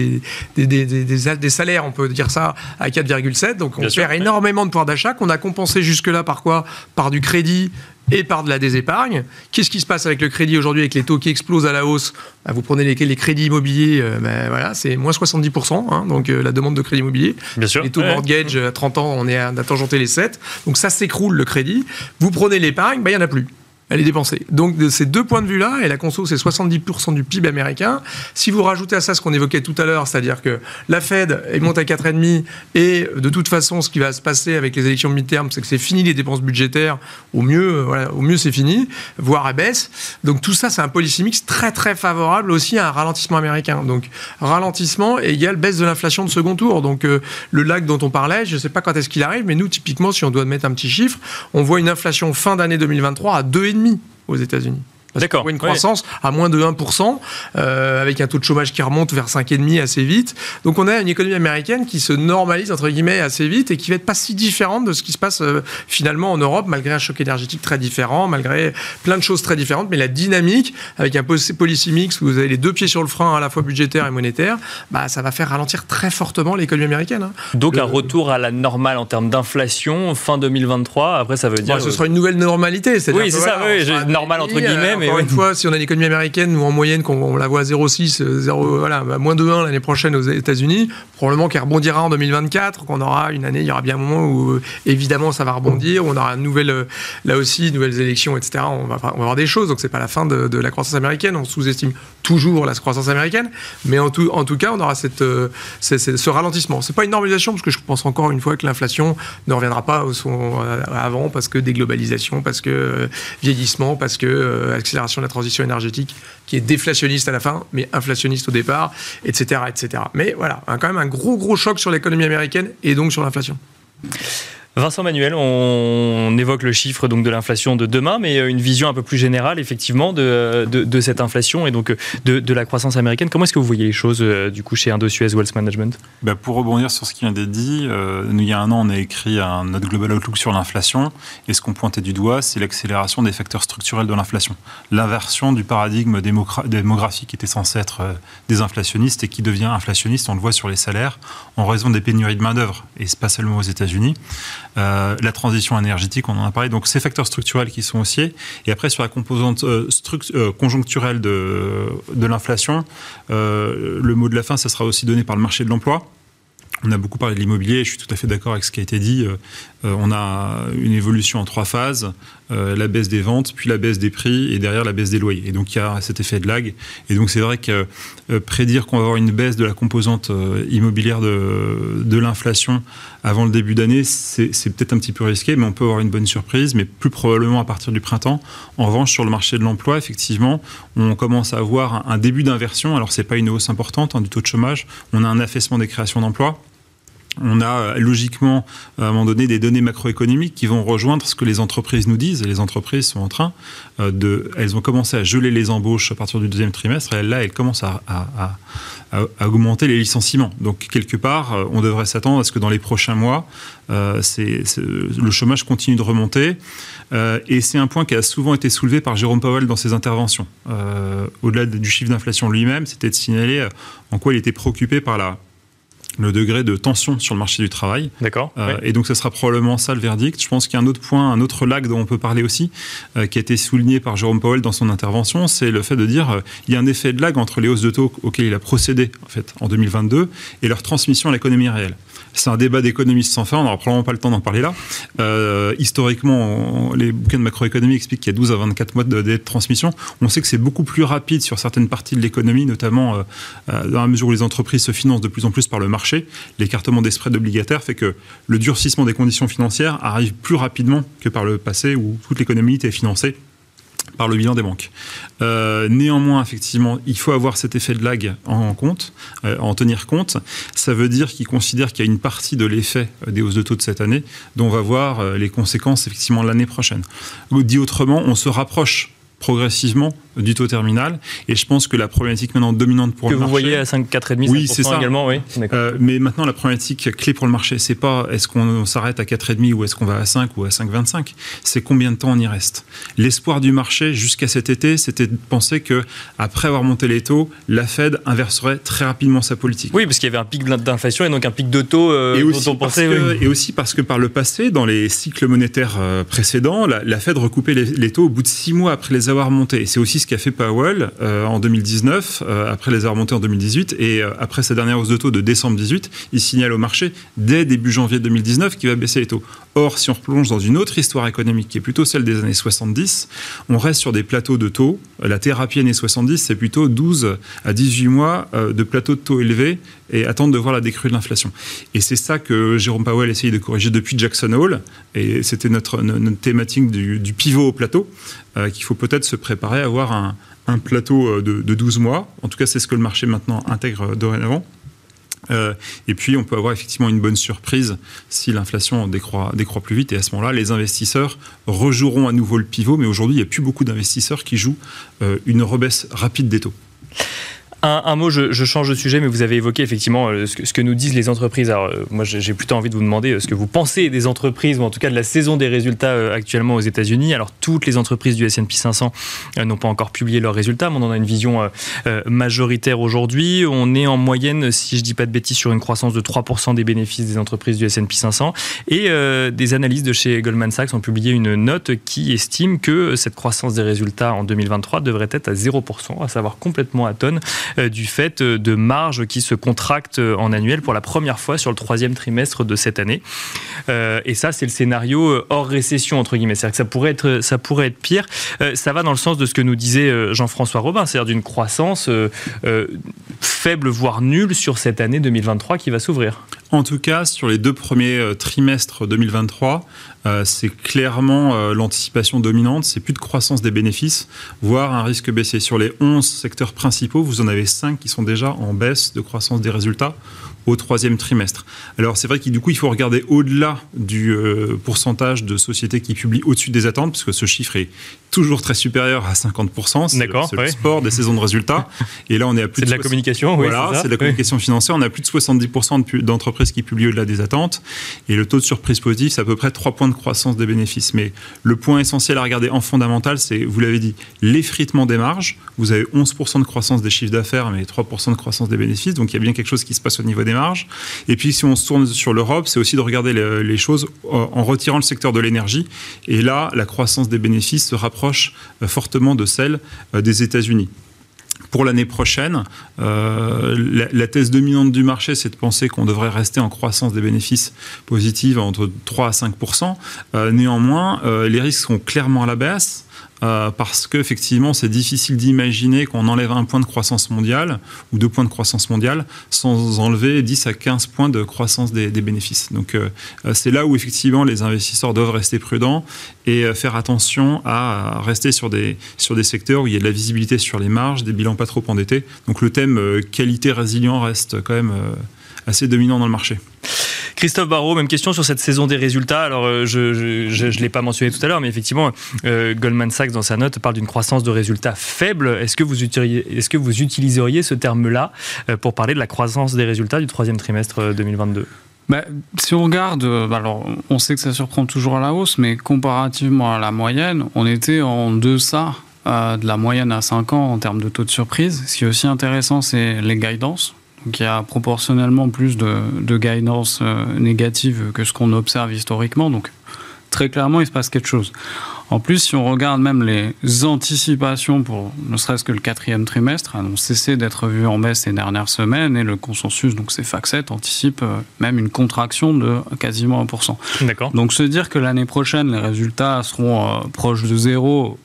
des, des, des, des salaires, on peut dire ça, à quatre virgule sept, donc on Bien perd sûr, énormément ouais. de pouvoir d'achat, qu'on a compensé jusque-là par quoi ? Par du crédit et par de la désépargne. Qu'est-ce qui se passe avec le crédit aujourd'hui, avec les taux qui explosent à la hausse ? Bah, vous prenez les, les crédits immobiliers, euh, bah, voilà, c'est moins soixante-dix pour cent, hein, donc euh, la demande de crédit immobilier. Bien sûr, les taux ouais. mortgage à euh, trente ans, on est à, à tangenter les sept, donc ça s'écroule le crédit. Vous prenez l'épargne, bah, il n'y en a plus. Elle est dépensée. Donc, de ces deux points de vue-là, et la conso, c'est soixante-dix pour cent du P I B américain. Si vous rajoutez à ça ce qu'on évoquait tout à l'heure, c'est-à-dire que la Fed elle monte à quatre virgule cinq, et de toute façon, ce qui va se passer avec les élections mi-terme, c'est que c'est fini les dépenses budgétaires, au mieux, voilà, au mieux c'est fini, voire à baisse. Donc, tout ça, c'est un policy mix très, très favorable aussi à un ralentissement américain. Donc, ralentissement égale baisse de l'inflation de second tour. Donc, euh, le lag dont on parlait, je ne sais pas quand est-ce qu'il arrive, mais nous, typiquement, si on doit mettre un petit chiffre, on voit une inflation fin d'année deux mille vingt-trois à deux virgule cinq aux États-Unis. Parce D'accord. qu'on voit une croissance oui. à moins de un pour cent, euh, avec un taux de chômage qui remonte vers cinq virgule cinq assez vite. Donc on a une économie américaine qui se normalise, entre guillemets, assez vite et qui va être pas si différente de ce qui se passe euh, finalement en Europe, malgré un choc énergétique très différent, malgré plein de choses très différentes. Mais la dynamique, avec un policy mix où vous avez les deux pieds sur le frein, à la fois budgétaire et monétaire, bah, ça va faire ralentir très fortement l'économie américaine. Hein. Donc le... un retour à la normale en termes d'inflation, fin deux mille vingt-trois, après ça veut dire... Ouais, ce euh... sera une nouvelle normalité. C'est-à-dire oui, que, c'est voilà, ça, oui, j'ai... normal entre guillemets, euh, mais... Encore une fois, si on a l'économie américaine, où en moyenne, qu'on, on la voit à zéro virgule six, zéro, voilà, à moins de un l'année prochaine aux États-Unis, probablement qu'elle rebondira en deux mille vingt-quatre, qu'on aura une année, il y aura bien un moment où, évidemment, ça va rebondir, on aura une nouvelle, là aussi, nouvelles élections, et cetera. On va, on va avoir des choses, donc c'est pas la fin de, de la croissance américaine, on sous-estime toujours la croissance américaine, mais en tout, en tout cas, on aura cette, euh, c'est, c'est, ce ralentissement. C'est pas une normalisation, parce que je pense encore une fois que l'inflation ne reviendra pas au son, euh, avant, parce que déglobalisation, parce que euh, vieillissement, parce que euh, de la transition énergétique qui est déflationniste à la fin, mais inflationniste au départ, et cetera, et cetera. Mais voilà, quand même un gros gros choc sur l'économie américaine et donc sur l'inflation. Vincent Manuel, on évoque le chiffre donc de l'inflation de demain, mais une vision un peu plus générale effectivement de, de, de cette inflation et donc de, de la croissance américaine. Comment est-ce que vous voyez les choses du coup chez Indosuez Wealth Management ? Bah pour rebondir sur ce qui vient d'être dit, euh, il y a un an on a écrit un, notre Global Outlook sur l'inflation et ce qu'on pointait du doigt c'est l'accélération des facteurs structurels de l'inflation. L'inversion du paradigme démogra- démographique qui était censé être euh, désinflationniste et qui devient inflationniste, on le voit sur les salaires, en raison des pénuries de main d'œuvre et c'est pas seulement aux États-Unis. Euh, la transition énergétique, on en a parlé. Donc, ces facteurs structurels qui sont haussiers. Et après, sur la composante euh, struc- euh, conjoncturelle de, de l'inflation, euh, le mot de la fin, ça sera aussi donné par le marché de l'emploi. On a beaucoup parlé de l'immobilier, je suis tout à fait d'accord avec ce qui a été dit. Euh, on a une évolution en trois phases, euh, la baisse des ventes, puis la baisse des prix, et derrière la baisse des loyers. Et donc il y a cet effet de lag. Et donc c'est vrai que euh, prédire qu'on va avoir une baisse de la composante euh, immobilière de, de l'inflation avant le début d'année, c'est, c'est peut-être un petit peu risqué, mais on peut avoir une bonne surprise, mais plus probablement à partir du printemps. En revanche, sur le marché de l'emploi, effectivement, on commence à avoir un, un début d'inversion. Alors c'est pas une hausse importante hein, du taux de chômage, on a un affaissement des créations d'emplois. on a logiquement, à un moment donné, des données macroéconomiques qui vont rejoindre ce que les entreprises nous disent. Et les entreprises sont en train de... Elles ont commencé à geler les embauches à partir du deuxième trimestre. Et là, elles commencent à, à, à, à augmenter les licenciements. Donc, quelque part, on devrait s'attendre à ce que dans les prochains mois, euh, c'est, c'est, le chômage continue de remonter. Euh, et c'est un point qui a souvent été soulevé par Jérôme Powell dans ses interventions. Euh, au-delà du chiffre d'inflation lui-même, c'était de signaler en quoi il était préoccupé par la... le degré de tension sur le marché du travail. D'accord. Euh, oui. Et donc, ce sera probablement ça le verdict. Je pense qu'il y a un autre point, un autre lag dont on peut parler aussi, euh, qui a été souligné par Jérôme Powell dans son intervention, c'est le fait de dire euh, il y a un effet de lag entre les hausses de taux auxquelles il a procédé en fait en deux mille vingt-deux et leur transmission à l'économie réelle. C'est un débat d'économistes sans fin, on n'aura probablement pas le temps d'en parler là. Euh, historiquement, on, les bouquins de macroéconomie expliquent qu'il y a douze à vingt-quatre mois de, de transmission. On sait que c'est beaucoup plus rapide sur certaines parties de l'économie, notamment euh, dans la mesure où les entreprises se financent de plus en plus par le marché. L'écartement des spreads obligataires fait que le durcissement des conditions financières arrive plus rapidement que par le passé où toute l'économie était financée par le bilan des banques. Euh, néanmoins, effectivement, il faut avoir cet effet de lag en compte, euh, en tenir compte. Ça veut dire qu'ils considèrent qu'il y a une partie de l'effet des hausses de taux de cette année dont on va voir euh, les conséquences effectivement l'année prochaine. Dit autrement, on se rapproche progressivement du taux terminal. Et je pense que la problématique maintenant dominante pour que le marché... Que vous voyez à cinq virgule quatre virgule cinq pour cent oui, c'est ça. Également, oui. Euh, mais maintenant, la problématique clé pour le marché, c'est pas est-ce qu'on s'arrête à quatre virgule cinq ou est-ce qu'on va à cinq ou à cinq virgule vingt-cinq, c'est combien de temps on y reste. L'espoir du marché jusqu'à cet été, c'était de penser qu'après avoir monté les taux, la Fed inverserait très rapidement sa politique. Oui, parce qu'il y avait un pic d'inflation et donc un pic de taux euh, et dont aussi on pensait... Que, oui. Et aussi parce que par le passé, dans les cycles monétaires précédents, la, la Fed recoupait les, les taux au bout de six mois après les avoir montés. Et c'est aussi qu'a fait Powell euh, en deux mille dix-neuf, euh, après les avoir montés en deux mille dix-huit, et euh, après sa dernière hausse de taux de décembre deux mille dix-huit, il signale au marché dès début janvier deux mille dix-neuf qu'il va baisser les taux. Or, si on replonge dans une autre histoire économique qui est plutôt celle des années soixante-dix, on reste sur des plateaux de taux. La thérapie années soixante-dix, c'est plutôt douze à dix-huit mois euh, de plateaux de taux élevés et attendre de voir la décrue de l'inflation. Et c'est ça que Jérôme Powell essaye de corriger depuis Jackson Hole, et c'était notre, notre thématique du, du pivot au plateau, euh, qu'il faut peut-être se préparer à avoir un, un plateau de, de douze mois. En tout cas, c'est ce que le marché maintenant intègre dorénavant. Euh, et puis, on peut avoir effectivement une bonne surprise si l'inflation décroît, décroît plus vite. Et à ce moment-là, les investisseurs rejoueront à nouveau le pivot. Mais aujourd'hui, il n'y a plus beaucoup d'investisseurs qui jouent euh, une rebaisse rapide des taux. Un, un mot, je, je change de sujet, mais vous avez évoqué effectivement euh, ce, que, ce que nous disent les entreprises. Alors, euh, moi, j'ai plutôt envie de vous demander euh, ce que vous pensez des entreprises, ou en tout cas de la saison des résultats euh, actuellement aux États-Unis. Alors, toutes les entreprises du S and P cinq cents euh, n'ont pas encore publié leurs résultats, mais on en a une vision euh, euh, majoritaire aujourd'hui. On est en moyenne, si je ne dis pas de bêtises, sur une croissance de trois pour cent des bénéfices des entreprises du S and P cinq cents. Et euh, des analystes de chez Goldman Sachs ont publié une note qui estime que cette croissance des résultats en deux mille vingt-trois devrait être à zéro pour cent, à savoir complètement atone. Du fait de marges qui se contractent en annuel pour la première fois sur le troisième trimestre de cette année. Euh, et ça, c'est le scénario hors récession, entre guillemets. C'est-à-dire que ça pourrait être, ça pourrait être pire. Euh, ça va dans le sens de ce que nous disait Jean-François Robin, c'est-à-dire d'une croissance euh, euh, faible, voire nulle, sur cette année deux mille vingt-trois qui va s'ouvrir. En tout cas, sur les deux premiers trimestres deux mille vingt-trois, euh, c'est clairement euh, l'anticipation dominante. C'est plus de croissance des bénéfices, voire un risque baissé. Sur les onze secteurs principaux, vous en avez cinq qui sont déjà en baisse de croissance des résultats au troisième trimestre. Alors, c'est vrai qu'il du coup, il faut regarder au-delà du euh, pourcentage de sociétés qui publient au-dessus des attentes, parce que ce chiffre est toujours très supérieur à cinquante pour cent. C'est, D'accord, c'est ouais. le sport des saisons de résultats. Et là, on est à plus c'est de, de la soixante... communication, oui. Voilà, c'est, ça. c'est de la communication oui. financière. On a plus de soixante-dix pour cent d'entreprises qui publient au-delà des attentes. Et le taux de surprise positive, c'est à peu près trois points de croissance des bénéfices. Mais le point essentiel à regarder en fondamental, c'est, vous l'avez dit, l'effritement des marges. Vous avez onze pour cent de croissance des chiffres d'affaires, mais trois pour cent de croissance des bénéfices. Donc, il y a bien quelque chose qui se passe au niveau des marges. Et puis, si on se tourne sur l'Europe, c'est aussi de regarder les choses en retirant le secteur de l'énergie. Et là, la croissance des bénéfices se rapproche fortement de celle des États-Unis. Pour l'année prochaine, euh, la, la thèse dominante du marché, c'est de penser qu'on devrait rester en croissance des bénéfices positive entre trois à cinq pour cent. Euh, néanmoins, euh, les risques sont clairement à la baisse. Euh, parce qu'effectivement, c'est difficile d'imaginer qu'on enlève un point de croissance mondiale ou deux points de croissance mondiale sans enlever dix à quinze points de croissance des, des bénéfices. Donc, euh, c'est là où effectivement les investisseurs doivent rester prudents et euh, faire attention à rester sur des, sur des secteurs où il y a de la visibilité sur les marges, des bilans pas trop endettés. Donc, le thème euh, qualité résilient reste quand même euh, assez dominant dans le marché. Christophe Barraud, même question sur cette saison des résultats. Alors, je ne l'ai pas mentionné tout à l'heure, mais effectivement, euh, Goldman Sachs, dans sa note, parle d'une croissance de résultats faible. Est-ce que vous utiliseriez, est-ce que vous utiliseriez ce terme-là pour parler de la croissance des résultats du troisième trimestre deux mille vingt-deux ? Bah, si on regarde, alors on sait que ça surprend toujours à la hausse, mais comparativement à la moyenne, on était en deçà euh, de la moyenne à cinq ans en termes de taux de surprise. Ce qui est aussi intéressant, c'est les guidances. Donc il y a proportionnellement plus de, de guidances euh, négatives que ce qu'on observe historiquement. Donc très clairement, il se passe quelque chose. En plus, si on regarde même les anticipations pour ne serait-ce que le quatrième trimestre, elles ont cessé d'être vues en baisse ces dernières semaines et le consensus, donc c'est F A Q sept, anticipe même une contraction de quasiment un pour cent. D'accord. Donc se dire que l'année prochaine, les résultats seront euh, proches de zéro,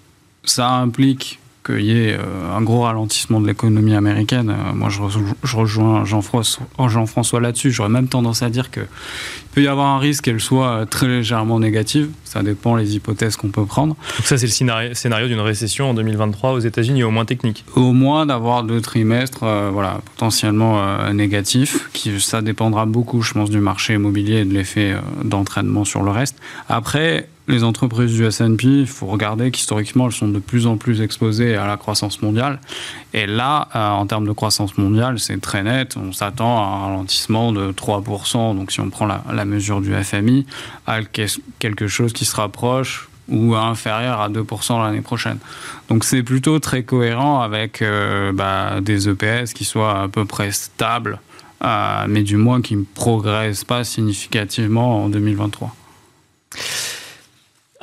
ça implique qu'il y ait euh, un gros ralentissement de l'économie américaine. Euh, moi, je, re- je rejoins Jean-François, Jean-François là-dessus. J'aurais même tendance à dire qu'il peut y avoir un risque qu'elle soit euh, très légèrement négative. Ça dépend les hypothèses qu'on peut prendre. Donc ça, c'est le scénario, scénario d'une récession en deux mille vingt-trois aux États-Unis, au moins technique. Au moins d'avoir deux trimestres euh, voilà, potentiellement euh, négatifs. Qui, ça dépendra beaucoup, je pense, du marché immobilier et de l'effet euh, d'entraînement sur le reste. Après, les entreprises du S and P, il faut regarder qu'historiquement, elles sont de plus en plus exposées à la croissance mondiale. Et là, euh, en termes de croissance mondiale, c'est très net. On s'attend à un ralentissement de trois pour cent. Donc, si on prend la, la mesure du F M I, à quelque chose qui se rapproche ou à inférieur à deux pour cent l'année prochaine. Donc, c'est plutôt très cohérent avec euh, bah, des E P S qui soient à peu près stables, euh, mais du moins qui ne progressent pas significativement en deux mille vingt-trois.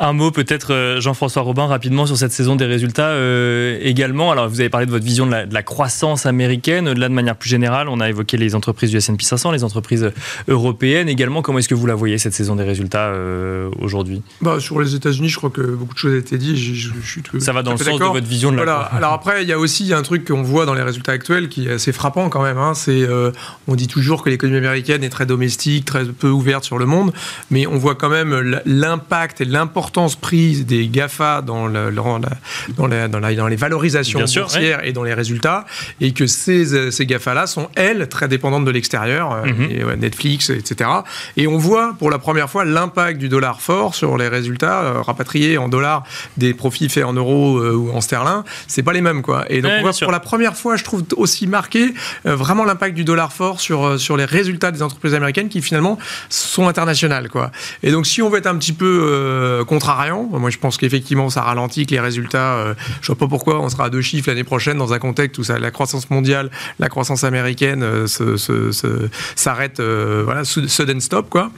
Un mot peut-être, Jean-François Robin, rapidement sur cette saison des résultats euh, également. Alors, vous avez parlé de votre vision de la, de la croissance américaine. Là, de manière plus générale, on a évoqué les entreprises du S and P cinq cents, les entreprises européennes également. Comment est-ce que vous la voyez, cette saison des résultats euh, aujourd'hui ? Bah, sur les États-Unis, je crois que beaucoup de choses ont été dites. Je, je, je suis tout, Ça va dans le sens d'accord. de votre vision de la croissance. Voilà. Alors après, il y a aussi un truc qu'on voit dans les résultats actuels qui est assez frappant quand même. Hein. C'est, euh, on dit toujours que l'économie américaine est très domestique, très peu ouverte sur le monde, mais on voit quand même l'impact et l'importance prise des GAFA dans, le, dans, la, dans, la, dans, la, dans les valorisations boursières ouais. et dans les résultats, et que ces, ces GAFA-là sont, elles, très dépendantes de l'extérieur, mm-hmm. et, ouais, Netflix, et cetera. Et on voit pour la première fois l'impact du dollar fort sur les résultats euh, rapatriés en dollars des profits faits en euros euh, ou en sterling, c'est pas les mêmes, quoi. Et donc ouais, on voit pour la première fois, je trouve aussi marqué euh, vraiment l'impact du dollar fort sur, euh, sur les résultats des entreprises américaines qui finalement sont internationales, quoi. Et donc si on veut être un petit peu euh, contrariant. Moi, je pense qu'effectivement, ça ralentit, que les résultats, euh, je ne vois pas pourquoi on sera à deux chiffres l'année prochaine dans un contexte où ça, la croissance mondiale, la croissance américaine euh, se, se, se, s'arrête, euh, voilà, sudden stop, quoi.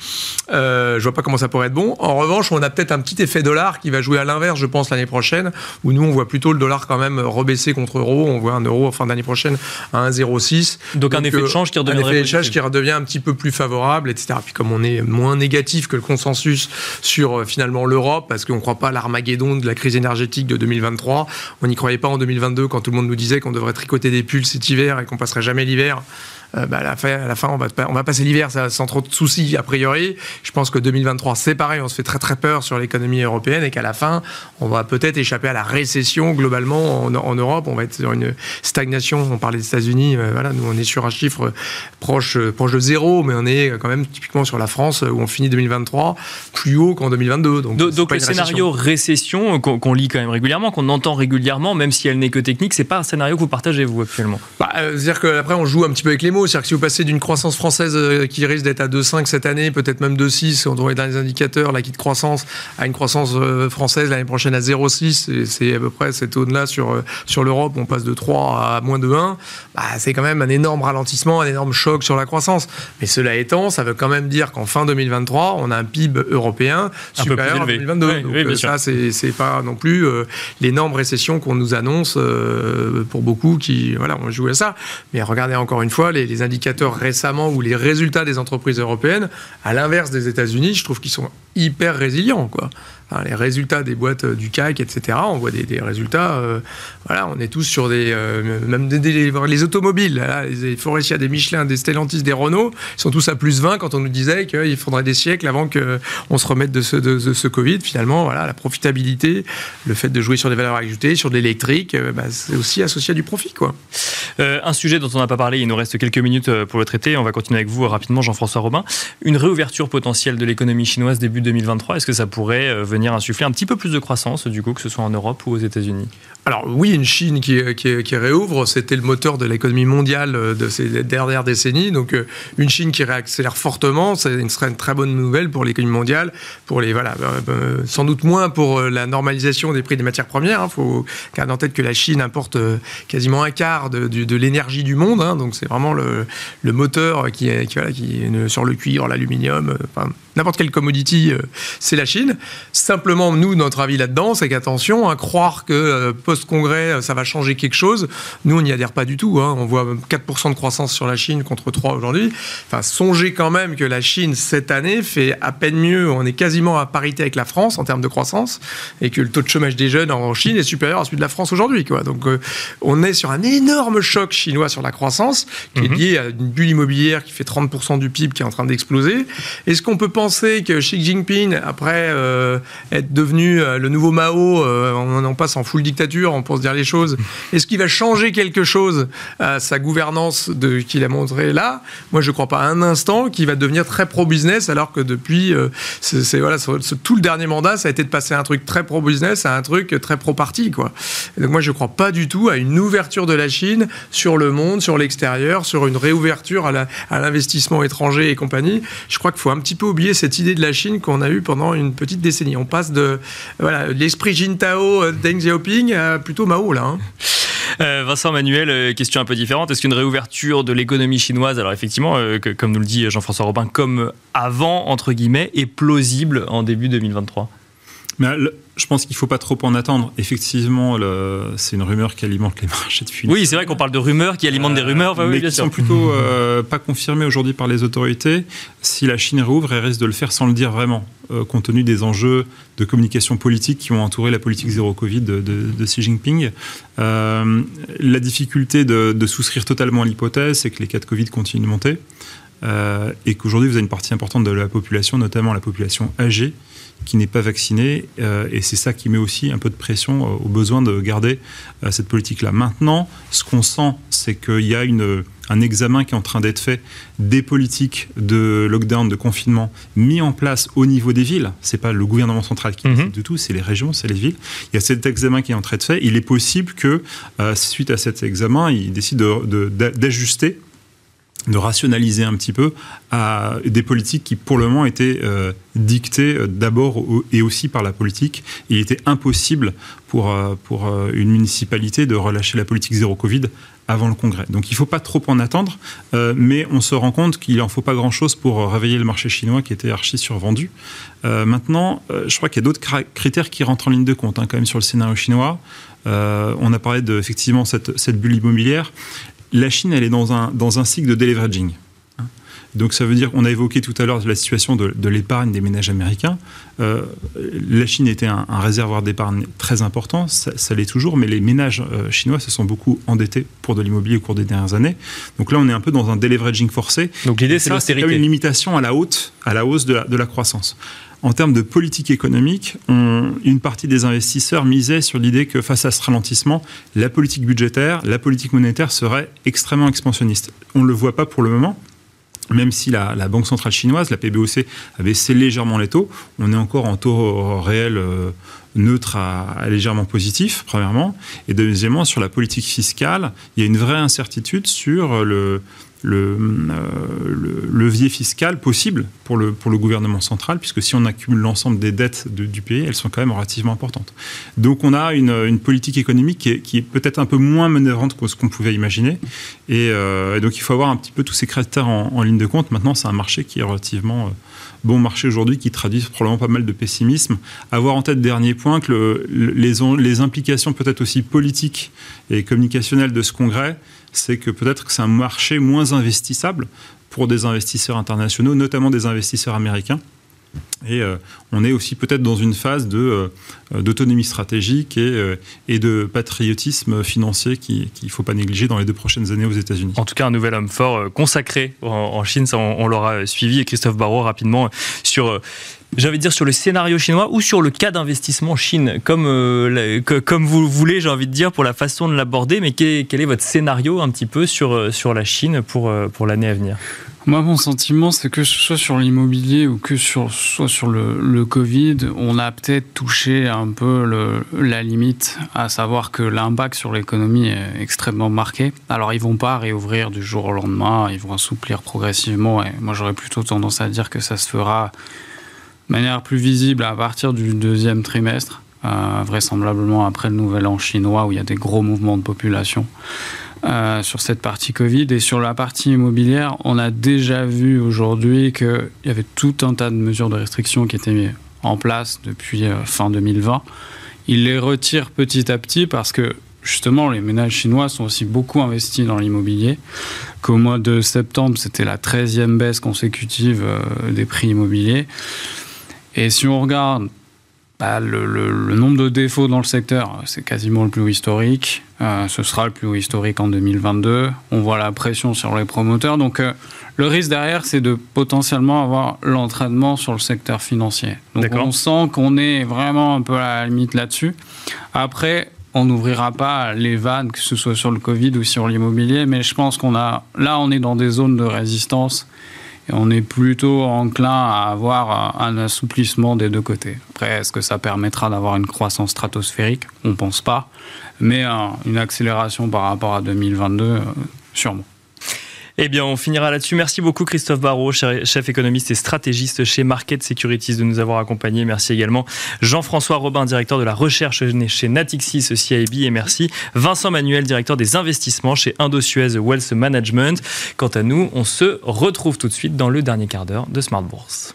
Euh, je ne vois pas comment ça pourrait être bon. En revanche, on a peut-être un petit effet dollar qui va jouer à l'inverse, je pense, l'année prochaine, où nous, on voit plutôt le dollar quand même rebaisser contre euro. On voit un euro en fin d'année prochaine à un virgule zéro six. Donc, Donc un, euh, effet de change qui un effet de change qui redevient un petit peu plus favorable, et cetera. Puis comme on est moins négatif que le consensus sur, euh, finalement, l'euro, parce qu'on ne croit pas à l'armageddon de la crise énergétique de deux mille vingt-trois. On n'y croyait pas en deux mille vingt-deux quand tout le monde nous disait qu'on devrait tricoter des pulls cet hiver et qu'on passerait jamais l'hiver. Euh, bah, à la fin, à la fin on, va, on va passer l'hiver ça, sans trop de soucis a priori. Je pense que deux mille vingt-trois c'est pareil, on se fait très très peur sur l'économie européenne et qu'à la fin on va peut-être échapper à la récession globalement en, en Europe. On va être sur une stagnation, on parlait des États-Unis, euh, voilà, nous on est sur un chiffre proche, euh, proche de zéro, mais on est quand même typiquement sur la France où on finit deux mille vingt-trois plus haut qu'en deux mille vingt-deux. Donc, Do- donc le scénario récession, récession qu'on, qu'on lit quand même régulièrement, qu'on entend régulièrement, même si elle n'est que technique, c'est pas un scénario que vous partagez vous actuellement? Bah, euh, c'est-à-dire qu'après on joue un petit peu avec les mots. C'est-à-dire que si vous passez d'une croissance française qui risque d'être à deux virgule cinq cette année, peut-être même deux virgule six, on doit être dans les indicateurs, l'acquis de croissance, à une croissance française l'année prochaine à zéro virgule six, et c'est à peu près cette zone-là sur, sur l'Europe, on passe de trois à moins de un, bah, c'est quand même un énorme ralentissement, un énorme choc sur la croissance. Mais cela étant, ça veut quand même dire qu'en fin deux mille vingt-trois, on a un P I B européen un supérieur à deux mille vingt-deux. Oui, donc oui, ça, c'est, c'est pas non plus euh, l'énorme récession qu'on nous annonce euh, pour beaucoup qui, voilà, on joue à ça. Mais regardez encore une fois les les indicateurs récemment ou les résultats des entreprises européennes, à l'inverse des États-Unis, je trouve qu'ils sont hyper résilients, quoi. hein, les résultats des boîtes euh, du C A C, et cetera. On voit des, des résultats, euh, voilà, on est tous sur des... Euh, même des, des, les automobiles, là, les Faurecia, des Michelin, des Stellantis, des Renault, ils sont tous à plus vingt quand on nous disait qu'il faudrait des siècles avant qu'on se remette de ce, de, de ce Covid. Finalement, voilà, la profitabilité, le fait de jouer sur des valeurs ajoutées, sur de l'électrique, euh, bah, c'est aussi associé à du profit, quoi. Euh, un sujet dont on n'a pas parlé, il nous reste quelques minutes pour le traiter, on va continuer avec vous rapidement, Jean-François Robin. Une réouverture potentielle de l'économie chinoise début deux mille vingt-trois, est-ce que ça pourrait venir insuffler un petit peu plus de croissance, du coup, que ce soit en Europe ou aux États-Unis ? Alors oui, une Chine qui, qui, qui réouvre, c'était le moteur de l'économie mondiale de ces dernières décennies, donc une Chine qui réaccélère fortement, ce serait une très bonne nouvelle pour l'économie mondiale, pour les, voilà, sans doute moins pour la normalisation des prix des matières premières, il faut garder en tête que la Chine importe quasiment un quart de, de, de l'énergie du monde, hein, donc c'est vraiment le, le moteur qui, qui, voilà, qui sur le cuivre, l'aluminium, enfin, n'importe quelle commodity, c'est la Chine. Simplement, nous, notre avis là-dedans, c'est qu'attention, hein, croire que post-congrès, ça va changer quelque chose. Nous, on n'y adhère pas du tout. Hein. On voit quatre pour cent de croissance sur la Chine contre trois aujourd'hui. Enfin, songez quand même que la Chine, cette année, fait à peine mieux. On est quasiment à parité avec la France en termes de croissance et que le taux de chômage des jeunes en Chine est supérieur à celui de la France aujourd'hui, quoi. Donc, euh, on est sur un énorme choc chinois sur la croissance qui est lié à une bulle immobilière qui fait trente pour cent du P I B qui est en train d'exploser. Est-ce qu'on peut penser que Xi Jinping, après euh, être devenu euh, le nouveau Mao, euh, on en passe en full dictature, on peut se dire les choses. Est-ce qu'il va changer quelque chose à sa gouvernance de, qu'il a montré là ? Moi, je ne crois pas un instant qu'il va devenir très pro-business, alors que depuis euh, c'est, c'est, voilà, ce, tout le dernier mandat, ça a été de passer un truc très pro-business à un truc très pro-parti, quoi. Et donc moi, je ne crois pas du tout à une ouverture de la Chine sur le monde, sur l'extérieur, sur une réouverture à, la, à l'investissement étranger et compagnie. Je crois qu'il faut un petit peu oublier cette idée de la Chine qu'on a eue pendant une petite décennie. On passe de voilà, l'esprit Jintao, Deng Xiaoping, plutôt Mao là. Hein. Euh, Vincent Manuel, question un peu différente. Est-ce qu'une réouverture de l'économie chinoise, alors effectivement, euh, que, comme nous le dit Jean-François Robin, comme avant, entre guillemets, est plausible en début deux mille vingt-trois ? Mais le, je pense qu'il ne faut pas trop en attendre. Effectivement, le, c'est une rumeur qui alimente les marchés depuis. Oui, c'est vrai qu'on parle de rumeurs qui alimentent euh, des rumeurs. Enfin, mais oui, bien qui sûr. Sont plutôt euh, pas confirmées aujourd'hui par les autorités. Si la Chine réouvre, elle risque de le faire sans le dire vraiment, euh, compte tenu des enjeux de communication politique qui ont entouré la politique zéro Covid de, de, de Xi Jinping. Euh, la difficulté de, de souscrire totalement à l'hypothèse, c'est que les cas de Covid continuent de monter euh, et qu'aujourd'hui, vous avez une partie importante de la population, notamment la population âgée, qui n'est pas vacciné, euh, et c'est ça qui met aussi un peu de pression euh, au besoin de garder euh, cette politique-là. Maintenant, ce qu'on sent, c'est qu'il y a une, un examen qui est en train d'être fait des politiques de lockdown, de confinement, mis en place au niveau des villes. C'est pas le gouvernement central qui décide mm-hmm. de tout, c'est les régions, c'est les villes. Il y a cet examen qui est en train de fait. Il est possible que, euh, suite à cet examen, ils décident de, de, d'ajuster, de rationaliser un petit peu à des politiques qui, pour le moment, étaient euh, dictées d'abord et aussi par la politique. Il était impossible pour, pour une municipalité de relâcher la politique zéro Covid avant le congrès. Donc il ne faut pas trop en attendre, euh, mais on se rend compte qu'il n'en faut pas grand-chose pour réveiller le marché chinois qui était archi-survendu. Euh, maintenant, euh, je crois qu'il y a d'autres critères qui rentrent en ligne de compte, hein, quand même, sur le scénario chinois. Euh, on a parlé de, effectivement, cette, cette bulle immobilière. La Chine, elle est dans un, dans un cycle de deleveraging. Donc ça veut dire, on a évoqué tout à l'heure la situation de, de l'épargne des ménages américains. Euh, la Chine était un, un réservoir d'épargne très important, ça, ça l'est toujours, mais les ménages euh, chinois se sont beaucoup endettés pour de l'immobilier au cours des dernières années. Donc là, on est un peu dans un deleveraging forcé. Donc l'idée, c'est ça, l'austérité. C'est une limitation à la, haute, à la hausse de la, de la croissance. En termes de politique économique, on, une partie des investisseurs misait sur l'idée que face à ce ralentissement, la politique budgétaire, la politique monétaire serait extrêmement expansionniste. On ne le voit pas pour le moment, même si la, la Banque centrale chinoise, la P B O C, a baissé légèrement les taux. On est encore en taux réel euh, neutre à, à légèrement positif, premièrement. Et deuxièmement, sur la politique fiscale, il y a une vraie incertitude sur le... Le, euh, le levier fiscal possible pour le, pour le gouvernement central, puisque si on accumule l'ensemble des dettes de, du pays, elles sont quand même relativement importantes. Donc on a une, une politique économique qui est, qui est peut-être un peu moins manœuvrante que ce qu'on pouvait imaginer. Et, euh, et donc il faut avoir un petit peu tous ces critères en, en ligne de compte. Maintenant, c'est un marché qui est relativement euh, bon marché aujourd'hui, qui traduit probablement pas mal de pessimisme. Avoir en tête, dernier point, que le, le, les, on, les implications peut-être aussi politiques et communicationnelles de ce congrès, c'est que peut-être que c'est un marché moins investissable pour des investisseurs internationaux, notamment des investisseurs américains, Et euh, on est aussi peut-être dans une phase de, euh, d'autonomie stratégique et, euh, et de patriotisme financier qu'il ne faut pas négliger dans les deux prochaines années aux États-Unis. En tout cas, un nouvel homme fort consacré en, en Chine, ça on, on l'aura suivi. Et Christophe Barraud, rapidement, sur, euh, j'avais dire sur le scénario chinois ou sur le cas d'investissement Chine, comme, euh, la, que, comme vous voulez, j'ai envie de dire, pour la façon de l'aborder. Mais quel est, quel est votre scénario un petit peu sur, sur la Chine pour, pour l'année à venir ? Moi, mon sentiment, c'est que soit sur l'immobilier ou que sur, soit sur le, le Covid, on a peut-être touché un peu le, la limite, à savoir que l'impact sur l'économie est extrêmement marqué. Alors, ils ne vont pas réouvrir du jour au lendemain, ils vont assouplir progressivement. Et moi, j'aurais plutôt tendance à dire que ça se fera de manière plus visible à partir du deuxième trimestre, euh, vraisemblablement après le Nouvel An chinois, où il y a des gros mouvements de population. Euh, sur cette partie Covid et sur la partie immobilière, on a déjà vu aujourd'hui qu'il y avait tout un tas de mesures de restriction qui étaient en place depuis euh, fin deux mille vingt. Ils les retirent petit à petit parce que justement les ménages chinois sont aussi beaucoup investis dans l'immobilier. Qu'au mois de septembre, c'était la treizième baisse consécutive euh, des prix immobiliers. Et si on regarde Bah, le, le, le nombre de défauts dans le secteur, c'est quasiment le plus haut historique. Euh, ce sera le plus haut historique en deux mille vingt-deux. On voit la pression sur les promoteurs. Donc, euh, le risque derrière, c'est de potentiellement avoir l'entraînement sur le secteur financier. Donc, D'accord. on sent qu'on est vraiment un peu à la limite là-dessus. Après, on n'ouvrira pas les vannes, que ce soit sur le Covid ou sur l'immobilier. Mais je pense qu'on a... Là, on est dans des zones de résistance. On est plutôt enclin à avoir un assouplissement des deux côtés. Après, est-ce que ça permettra d'avoir une croissance stratosphérique ? On ne pense pas. Mais une accélération par rapport à deux mille vingt-deux, sûrement. Eh bien, on finira là-dessus. Merci beaucoup Christophe Barraud, chef économiste et stratégiste chez Market Securities, de nous avoir accompagnés. Merci également Jean-François Robin, directeur de la recherche chez Natixis C I B. Et merci Vincent Manuel, directeur des investissements chez Indosuez Wealth Management. Quant à nous, on se retrouve tout de suite dans le dernier quart d'heure de Smart Bourse.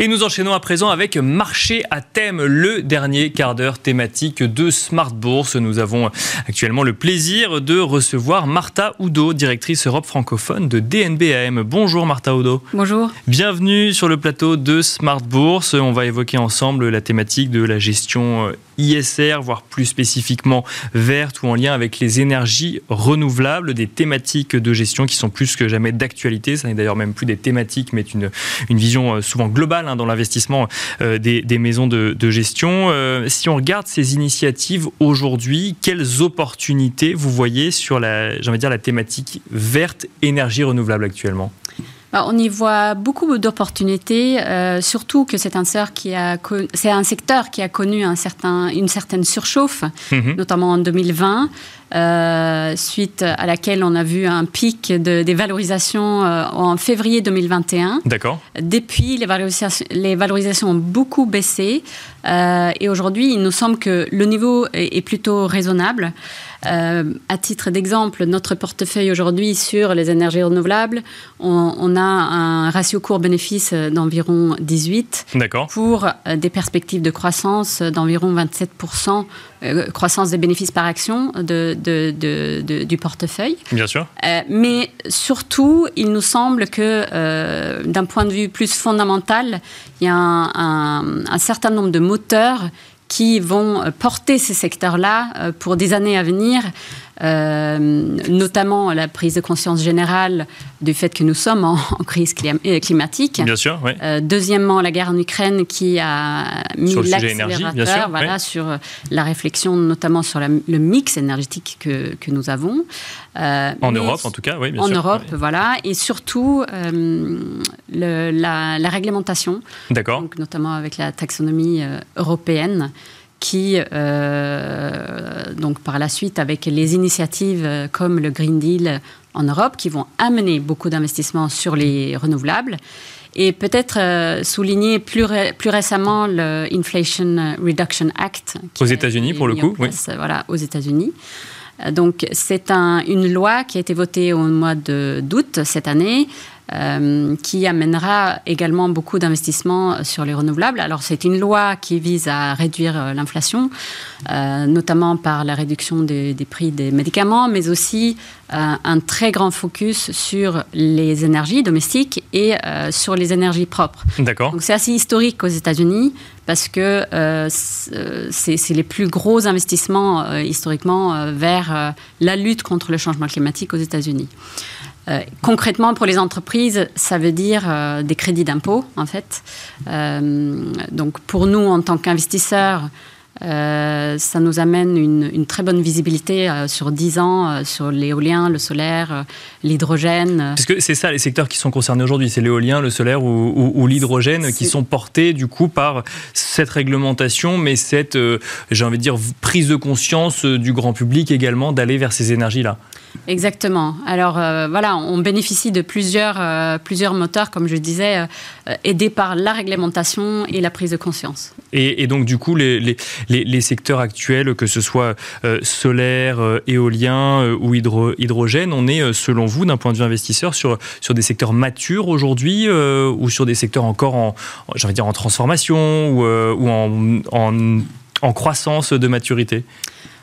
Et nous enchaînons à présent avec Marché à thème, le dernier quart d'heure thématique de Smart Bourse. Nous avons actuellement le plaisir de recevoir Martha Oudot, directrice Europe francophone de D N B A M. Bonjour Martha Oudot. Bonjour. Bienvenue sur le plateau de Smart Bourse. On va évoquer ensemble la thématique de la gestion I S R, voire plus spécifiquement verte ou en lien avec les énergies renouvelables, des thématiques de gestion qui sont plus que jamais d'actualité. Ça n'est d'ailleurs même plus des thématiques, mais une, une vision souvent globale dans l'investissement des, des maisons de, de gestion. Euh, si on regarde ces initiatives aujourd'hui, quelles opportunités vous voyez sur la, j'ai envie de dire, la thématique verte, énergie renouvelable actuellement ? On y voit beaucoup d'opportunités, euh, surtout que c'est un, qui a con... c'est un secteur qui a connu un certain, une certaine surchauffe, mmh. notamment en deux mille vingt, euh, suite à laquelle on a vu un pic de, des valorisations euh, en février deux mille vingt et un. D'accord. Depuis, les valorisations, les valorisations ont beaucoup baissé euh, et aujourd'hui, il nous semble que le niveau est, est plutôt raisonnable. Euh, à titre d'exemple, notre portefeuille aujourd'hui sur les énergies renouvelables, on, on a un ratio cours-bénéfice d'environ dix-huit. D'accord. Pour des perspectives de croissance d'environ vingt-sept pour cent, euh, croissance des bénéfices par action de, de, de, de, du portefeuille. Bien sûr. Euh, mais surtout, il nous semble que euh, d'un point de vue plus fondamental, il y a un, un, un certain nombre de moteurs qui vont porter ces secteurs-là pour des années à venir, euh, notamment la prise de conscience générale du fait que nous sommes en, en crise climatique. Bien sûr, oui. Euh, deuxièmement, la guerre en Ukraine qui a mis sur l'accélérateur énergie, sûr, voilà, oui. sur la réflexion, notamment sur la, le mix énergétique que, que nous avons. Euh, en Europe, en tout cas, oui, bien en sûr. En Europe, oui. voilà. Et surtout, euh, le, la, la réglementation, D'accord. donc, notamment avec la taxonomie européenne, qui, euh, donc par la suite, avec les initiatives comme le Green Deal en Europe, qui vont amener beaucoup d'investissements sur les renouvelables. Et peut-être euh, souligner plus, ré- plus récemment le Inflation Reduction Act. Aux États-Unis, pour le coup, place, oui. Voilà, aux États-Unis. Donc, c'est un, une loi qui a été votée au mois de, d'août cette année, euh, qui amènera également beaucoup d'investissements sur les renouvelables. Alors, c'est une loi qui vise à réduire l'inflation, euh, notamment par la réduction des, des prix des médicaments, mais aussi euh, un très grand focus sur les énergies domestiques et euh, sur les énergies propres. D'accord. Donc, c'est assez historique aux États-Unis, parce que euh, c'est, c'est les plus gros investissements euh, historiquement euh, vers euh, la lutte contre le changement climatique aux États-Unis. Euh, concrètement, pour les entreprises, ça veut dire euh, des crédits d'impôt, en fait. Euh, donc, pour nous, en tant qu'investisseurs, euh, ça nous amène une, une très bonne visibilité euh, sur dix ans, euh, sur l'éolien, le solaire, euh, l'hydrogène. Parce que c'est ça les secteurs qui sont concernés aujourd'hui, c'est l'éolien, le solaire ou, ou, ou l'hydrogène c'est... qui sont portés du coup par cette réglementation, mais cette, euh, j'ai envie de dire, prise de conscience du grand public également d'aller vers ces énergies-là. Exactement. Alors euh, voilà, on bénéficie de plusieurs, euh, plusieurs moteurs, comme je disais, euh, aidés par la réglementation et la prise de conscience. Et, et donc du coup, les, les, les, les secteurs actuels, que ce soit euh, solaire, euh, éolien euh, ou hydro, hydrogène, on est, selon vous, d'un point de vue investisseur, sur, sur des secteurs matures aujourd'hui euh, ou sur des secteurs encore en, j'ai envie de dire, en transformation ou, euh, ou en, en, en croissance de maturité ?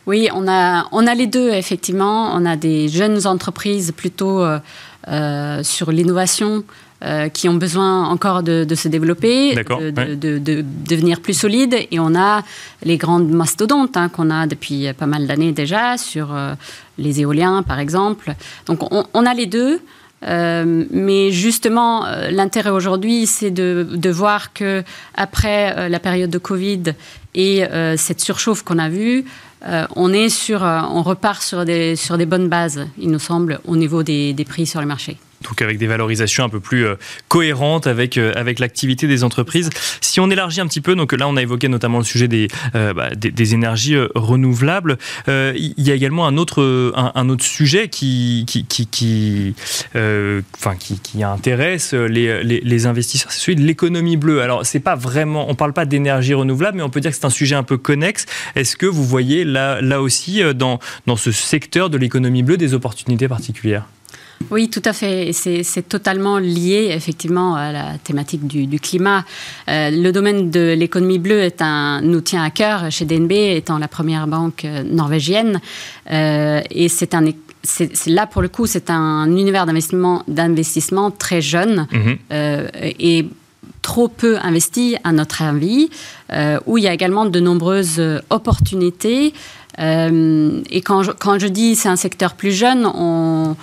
Oui, on a, on a les deux, effectivement. On a des jeunes entreprises plutôt euh, euh, sur l'innovation euh, qui ont besoin encore de, de se développer, de, ouais. de, de, de devenir plus solides. Et on a les grandes mastodontes hein, qu'on a depuis pas mal d'années déjà, sur euh, les éoliens, par exemple. Donc, on, on a les deux. Euh, mais justement, euh, l'intérêt aujourd'hui, c'est de, de voir qu'après euh, la période de Covid et euh, cette surchauffe qu'on a vue, Euh, on, est sur, euh, on repart sur des, sur des bonnes bases, il nous semble, au niveau des, des prix sur le marché. Donc avec des valorisations un peu plus euh, cohérentes avec, euh, avec l'activité des entreprises. Si on élargit un petit peu, donc là on a évoqué notamment le sujet des, euh, bah, des, des énergies euh, renouvelables, euh, il y a également un autre, un, un autre sujet qui, qui, qui, qui, euh, enfin, qui, qui intéresse les, les, les investisseurs, c'est celui de l'économie bleue. Alors c'est pas vraiment, on ne parle pas d'énergie renouvelable, mais on peut dire que c'est un sujet un peu connexe. Est-ce que vous voyez là, là aussi dans, dans ce secteur de l'économie bleue des opportunités particulières ? Oui, tout à fait. C'est, c'est totalement lié, effectivement, à la thématique du, du climat. Euh, le domaine de l'économie bleue est un, nous tient à cœur chez D N B, étant la première banque norvégienne. Euh, et c'est un, c'est, c'est, là, pour le coup, c'est un univers d'investissement, d'investissement très jeune mmh. euh, et trop peu investi, à notre avis, euh, où il y a également de nombreuses opportunités. Euh, et quand je, quand je dis c'est un secteur plus jeune, on...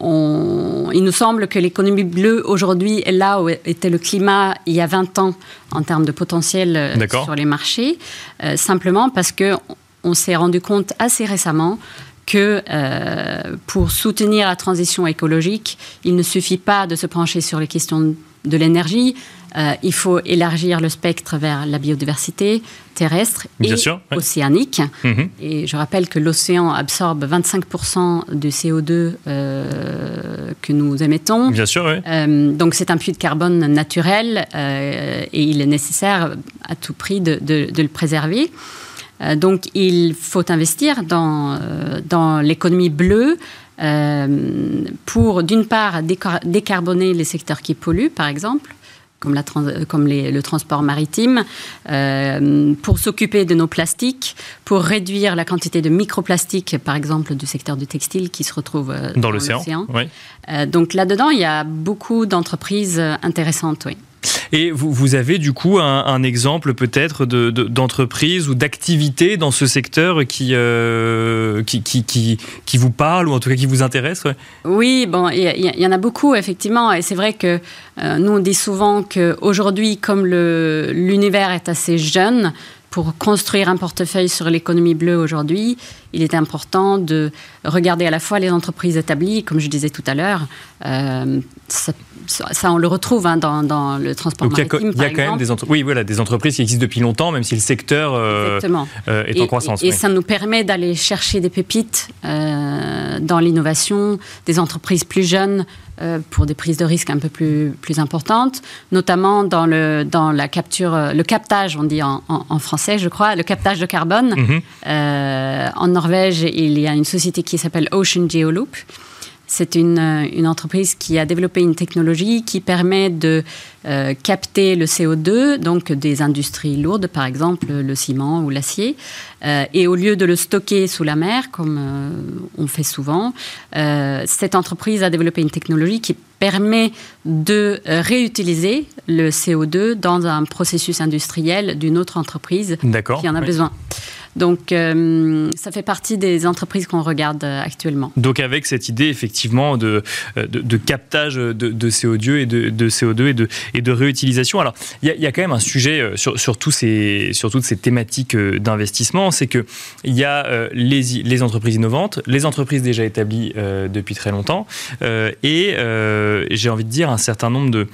On... Il nous semble que l'économie bleue aujourd'hui est là où était le climat il y a vingt ans en termes de potentiel D'accord. sur les marchés, euh, simplement parce qu'on s'est rendu compte assez récemment que euh, pour soutenir la transition écologique, il ne suffit pas de se pencher sur les questions de l'énergie, euh, il faut élargir le spectre vers la biodiversité terrestre Bien et sûr, ouais. océanique. Mmh. Et je rappelle que l'océan absorbe vingt-cinq pour cent du C O deux euh, que nous émettons. Bien sûr, oui. Euh, donc c'est un puits de carbone naturel euh, et il est nécessaire à tout prix de, de, de le préserver. Euh, donc il faut investir dans, euh, dans l'économie bleue, Euh, pour, d'une part, décar- décarboner les secteurs qui polluent, par exemple, comme, la trans- comme les, le transport maritime, euh, pour s'occuper de nos plastiques, pour réduire la quantité de microplastiques, par exemple, du secteur du textile qui se retrouve euh, dans, dans l'océan. l'océan. Oui. Euh, donc là-dedans, il y a beaucoup d'entreprises intéressantes, oui. Et vous, vous avez du coup un, un exemple peut-être de, de, d'entreprise ou d'activité dans ce secteur qui, euh, qui, qui, qui, qui vous parle ou en tout cas qui vous intéresse ouais. Oui, bon, il y, y en a beaucoup effectivement et c'est vrai que euh, nous on dit souvent qu'aujourd'hui comme le, l'univers est assez jeune, pour construire un portefeuille sur l'économie bleue aujourd'hui, il est important de regarder à la fois les entreprises établies, comme je disais tout à l'heure, euh, ça, ça on le retrouve hein, dans, dans le transport Donc, maritime, il y a, par il y a exemple. Quand même des, entre- oui, voilà, des entreprises qui existent depuis longtemps, même si le secteur euh, euh, est et, en croissance. Et, et oui. ça nous permet d'aller chercher des pépites euh, dans l'innovation, des entreprises plus jeunes, euh, pour des prises de risques un peu plus, plus importantes, notamment dans, le, dans la capture, le captage, on dit en, en, en français, je crois, le captage de carbone. Mmh. Euh, en Norvège, il y a une société qui s'appelle Ocean Geo Loop. C'est une, une entreprise qui a développé une technologie qui permet de euh, capter le C O deux, donc des industries lourdes, par exemple le ciment ou l'acier. Euh, et au lieu de le stocker sous la mer, comme euh, on fait souvent, euh, cette entreprise a développé une technologie qui permet de réutiliser le C O deux dans un processus industriel d'une autre entreprise D'accord, qui en a oui. besoin. Donc, euh, ça fait partie des entreprises qu'on regarde euh, actuellement. Donc, avec cette idée, effectivement, de, de, de captage de, de C O deux et de, de C O deux et de, et de réutilisation. Alors, il y, y a quand même un sujet sur, sur, tous ces, sur toutes ces thématiques d'investissement, c'est qu'il y a euh, les, les entreprises innovantes, les entreprises déjà établies euh, depuis très longtemps, euh, et euh, j'ai envie de dire un certain nombre de...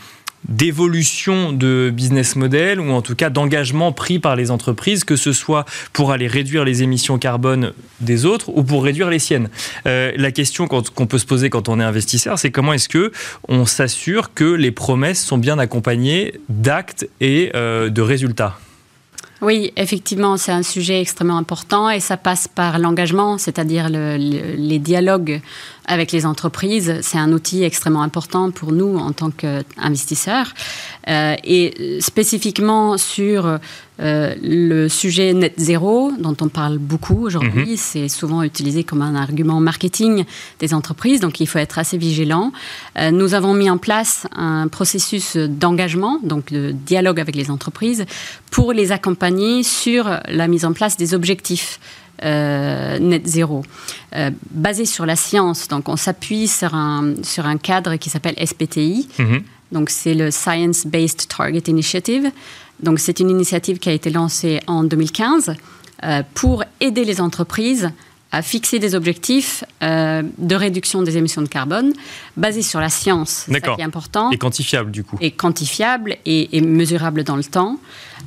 d'évolution de business model ou en tout cas d'engagement pris par les entreprises, que ce soit pour aller réduire les émissions carbone des autres ou pour réduire les siennes. Euh, la question qu'on peut se poser quand on est investisseur, c'est comment est-ce qu'on s'assure que les promesses sont bien accompagnées d'actes et euh, de résultats ? Oui, effectivement, c'est un sujet extrêmement important et ça passe par l'engagement, c'est-à-dire le, le, les dialogues avec les entreprises. C'est un outil extrêmement important pour nous en tant qu'investisseurs. Euh, et spécifiquement sur euh, le sujet net zéro, dont on parle beaucoup aujourd'hui, mmh. c'est souvent utilisé comme un argument marketing des entreprises, donc il faut être assez vigilant. Euh, nous avons mis en place un processus d'engagement, donc de dialogue avec les entreprises, pour les accompagner sur la mise en place des objectifs Euh, net zéro, euh, basé sur la science. Donc, on s'appuie sur un, sur un cadre qui s'appelle S B T I. Mm-hmm. Donc, c'est le Science Based Target Initiative. Donc, c'est une initiative qui a été lancée en deux mille quinze euh, pour aider les entreprises à fixer des objectifs euh, de réduction des émissions de carbone basés sur la science. D'accord. Ça qui est important. Et quantifiable, du coup. Et quantifiable et, et mesurable dans le temps.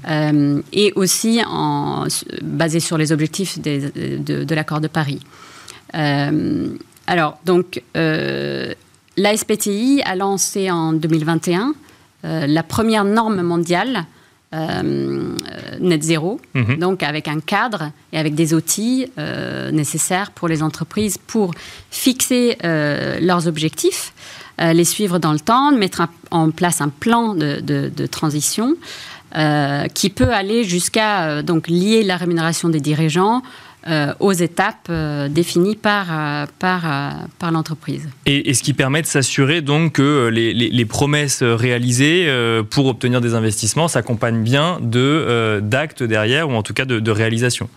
Euh, et aussi en, basé sur les objectifs des, de, de l'accord de Paris. Euh, alors, donc, euh, la S B T I a lancé en deux mille vingt et un euh, la première norme mondiale Euh, net zéro, mmh. donc avec un cadre et avec des outils euh, nécessaires pour les entreprises pour fixer euh, leurs objectifs, euh, les suivre dans le temps, mettre un, en place un plan de, de, de transition euh, qui peut aller jusqu'à euh, donc lier la rémunération des dirigeants Euh, aux étapes euh, définies par, euh, par, euh, par l'entreprise. Et, et ce qui permet de s'assurer donc que les, les, les promesses réalisées euh, pour obtenir des investissements s'accompagnent bien de, euh, d'actes derrière, ou en tout cas de, de réalisation.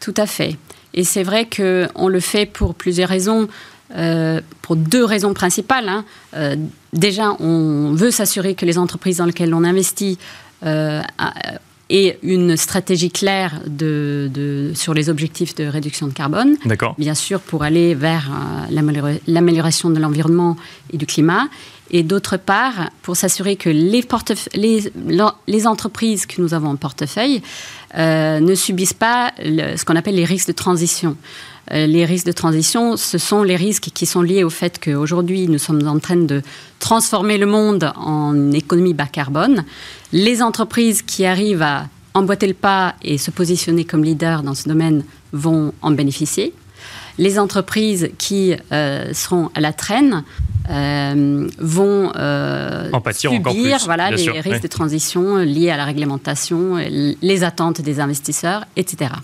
Tout à fait. Et c'est vrai qu'on le fait pour plusieurs raisons. Euh, pour deux raisons principales. Hein. Euh, déjà, on veut s'assurer que les entreprises dans lesquelles on investit euh, a, et une stratégie claire de, de, sur les objectifs de réduction de carbone. D'accord. Bien sûr, pour aller vers euh, l'amélioration de l'environnement et du climat. Et d'autre part, pour s'assurer que les, portefeu- les, les entreprises que nous avons en portefeuille euh, ne subissent pas le, ce qu'on appelle les risques de transition. Euh, les risques de transition, ce sont les risques qui sont liés au fait qu'aujourd'hui, nous sommes en train de transformer le monde en économie bas carbone. Les entreprises qui arrivent à emboîter le pas et se positionner comme leader dans ce domaine vont en bénéficier. Les entreprises qui euh, seront à la traîne euh, vont euh, en pâtir subir encore plus, voilà, les sûr, risques oui. de transition liés à la réglementation, les attentes des investisseurs, et cetera.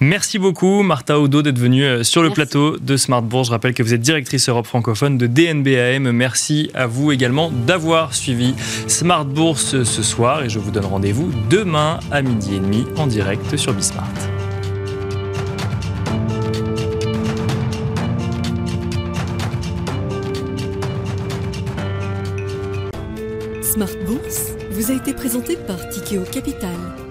Merci beaucoup Martha Oudot d'être venue sur le Merci. plateau de Smart Bourse. Je rappelle que vous êtes directrice Europe francophone de D N B A M. Merci à vous également d'avoir suivi Smart Bourse ce soir et je vous donne rendez-vous demain à midi et demi en direct sur Bismart. Smart Bourse vous a été présenté par Tikeo Capital.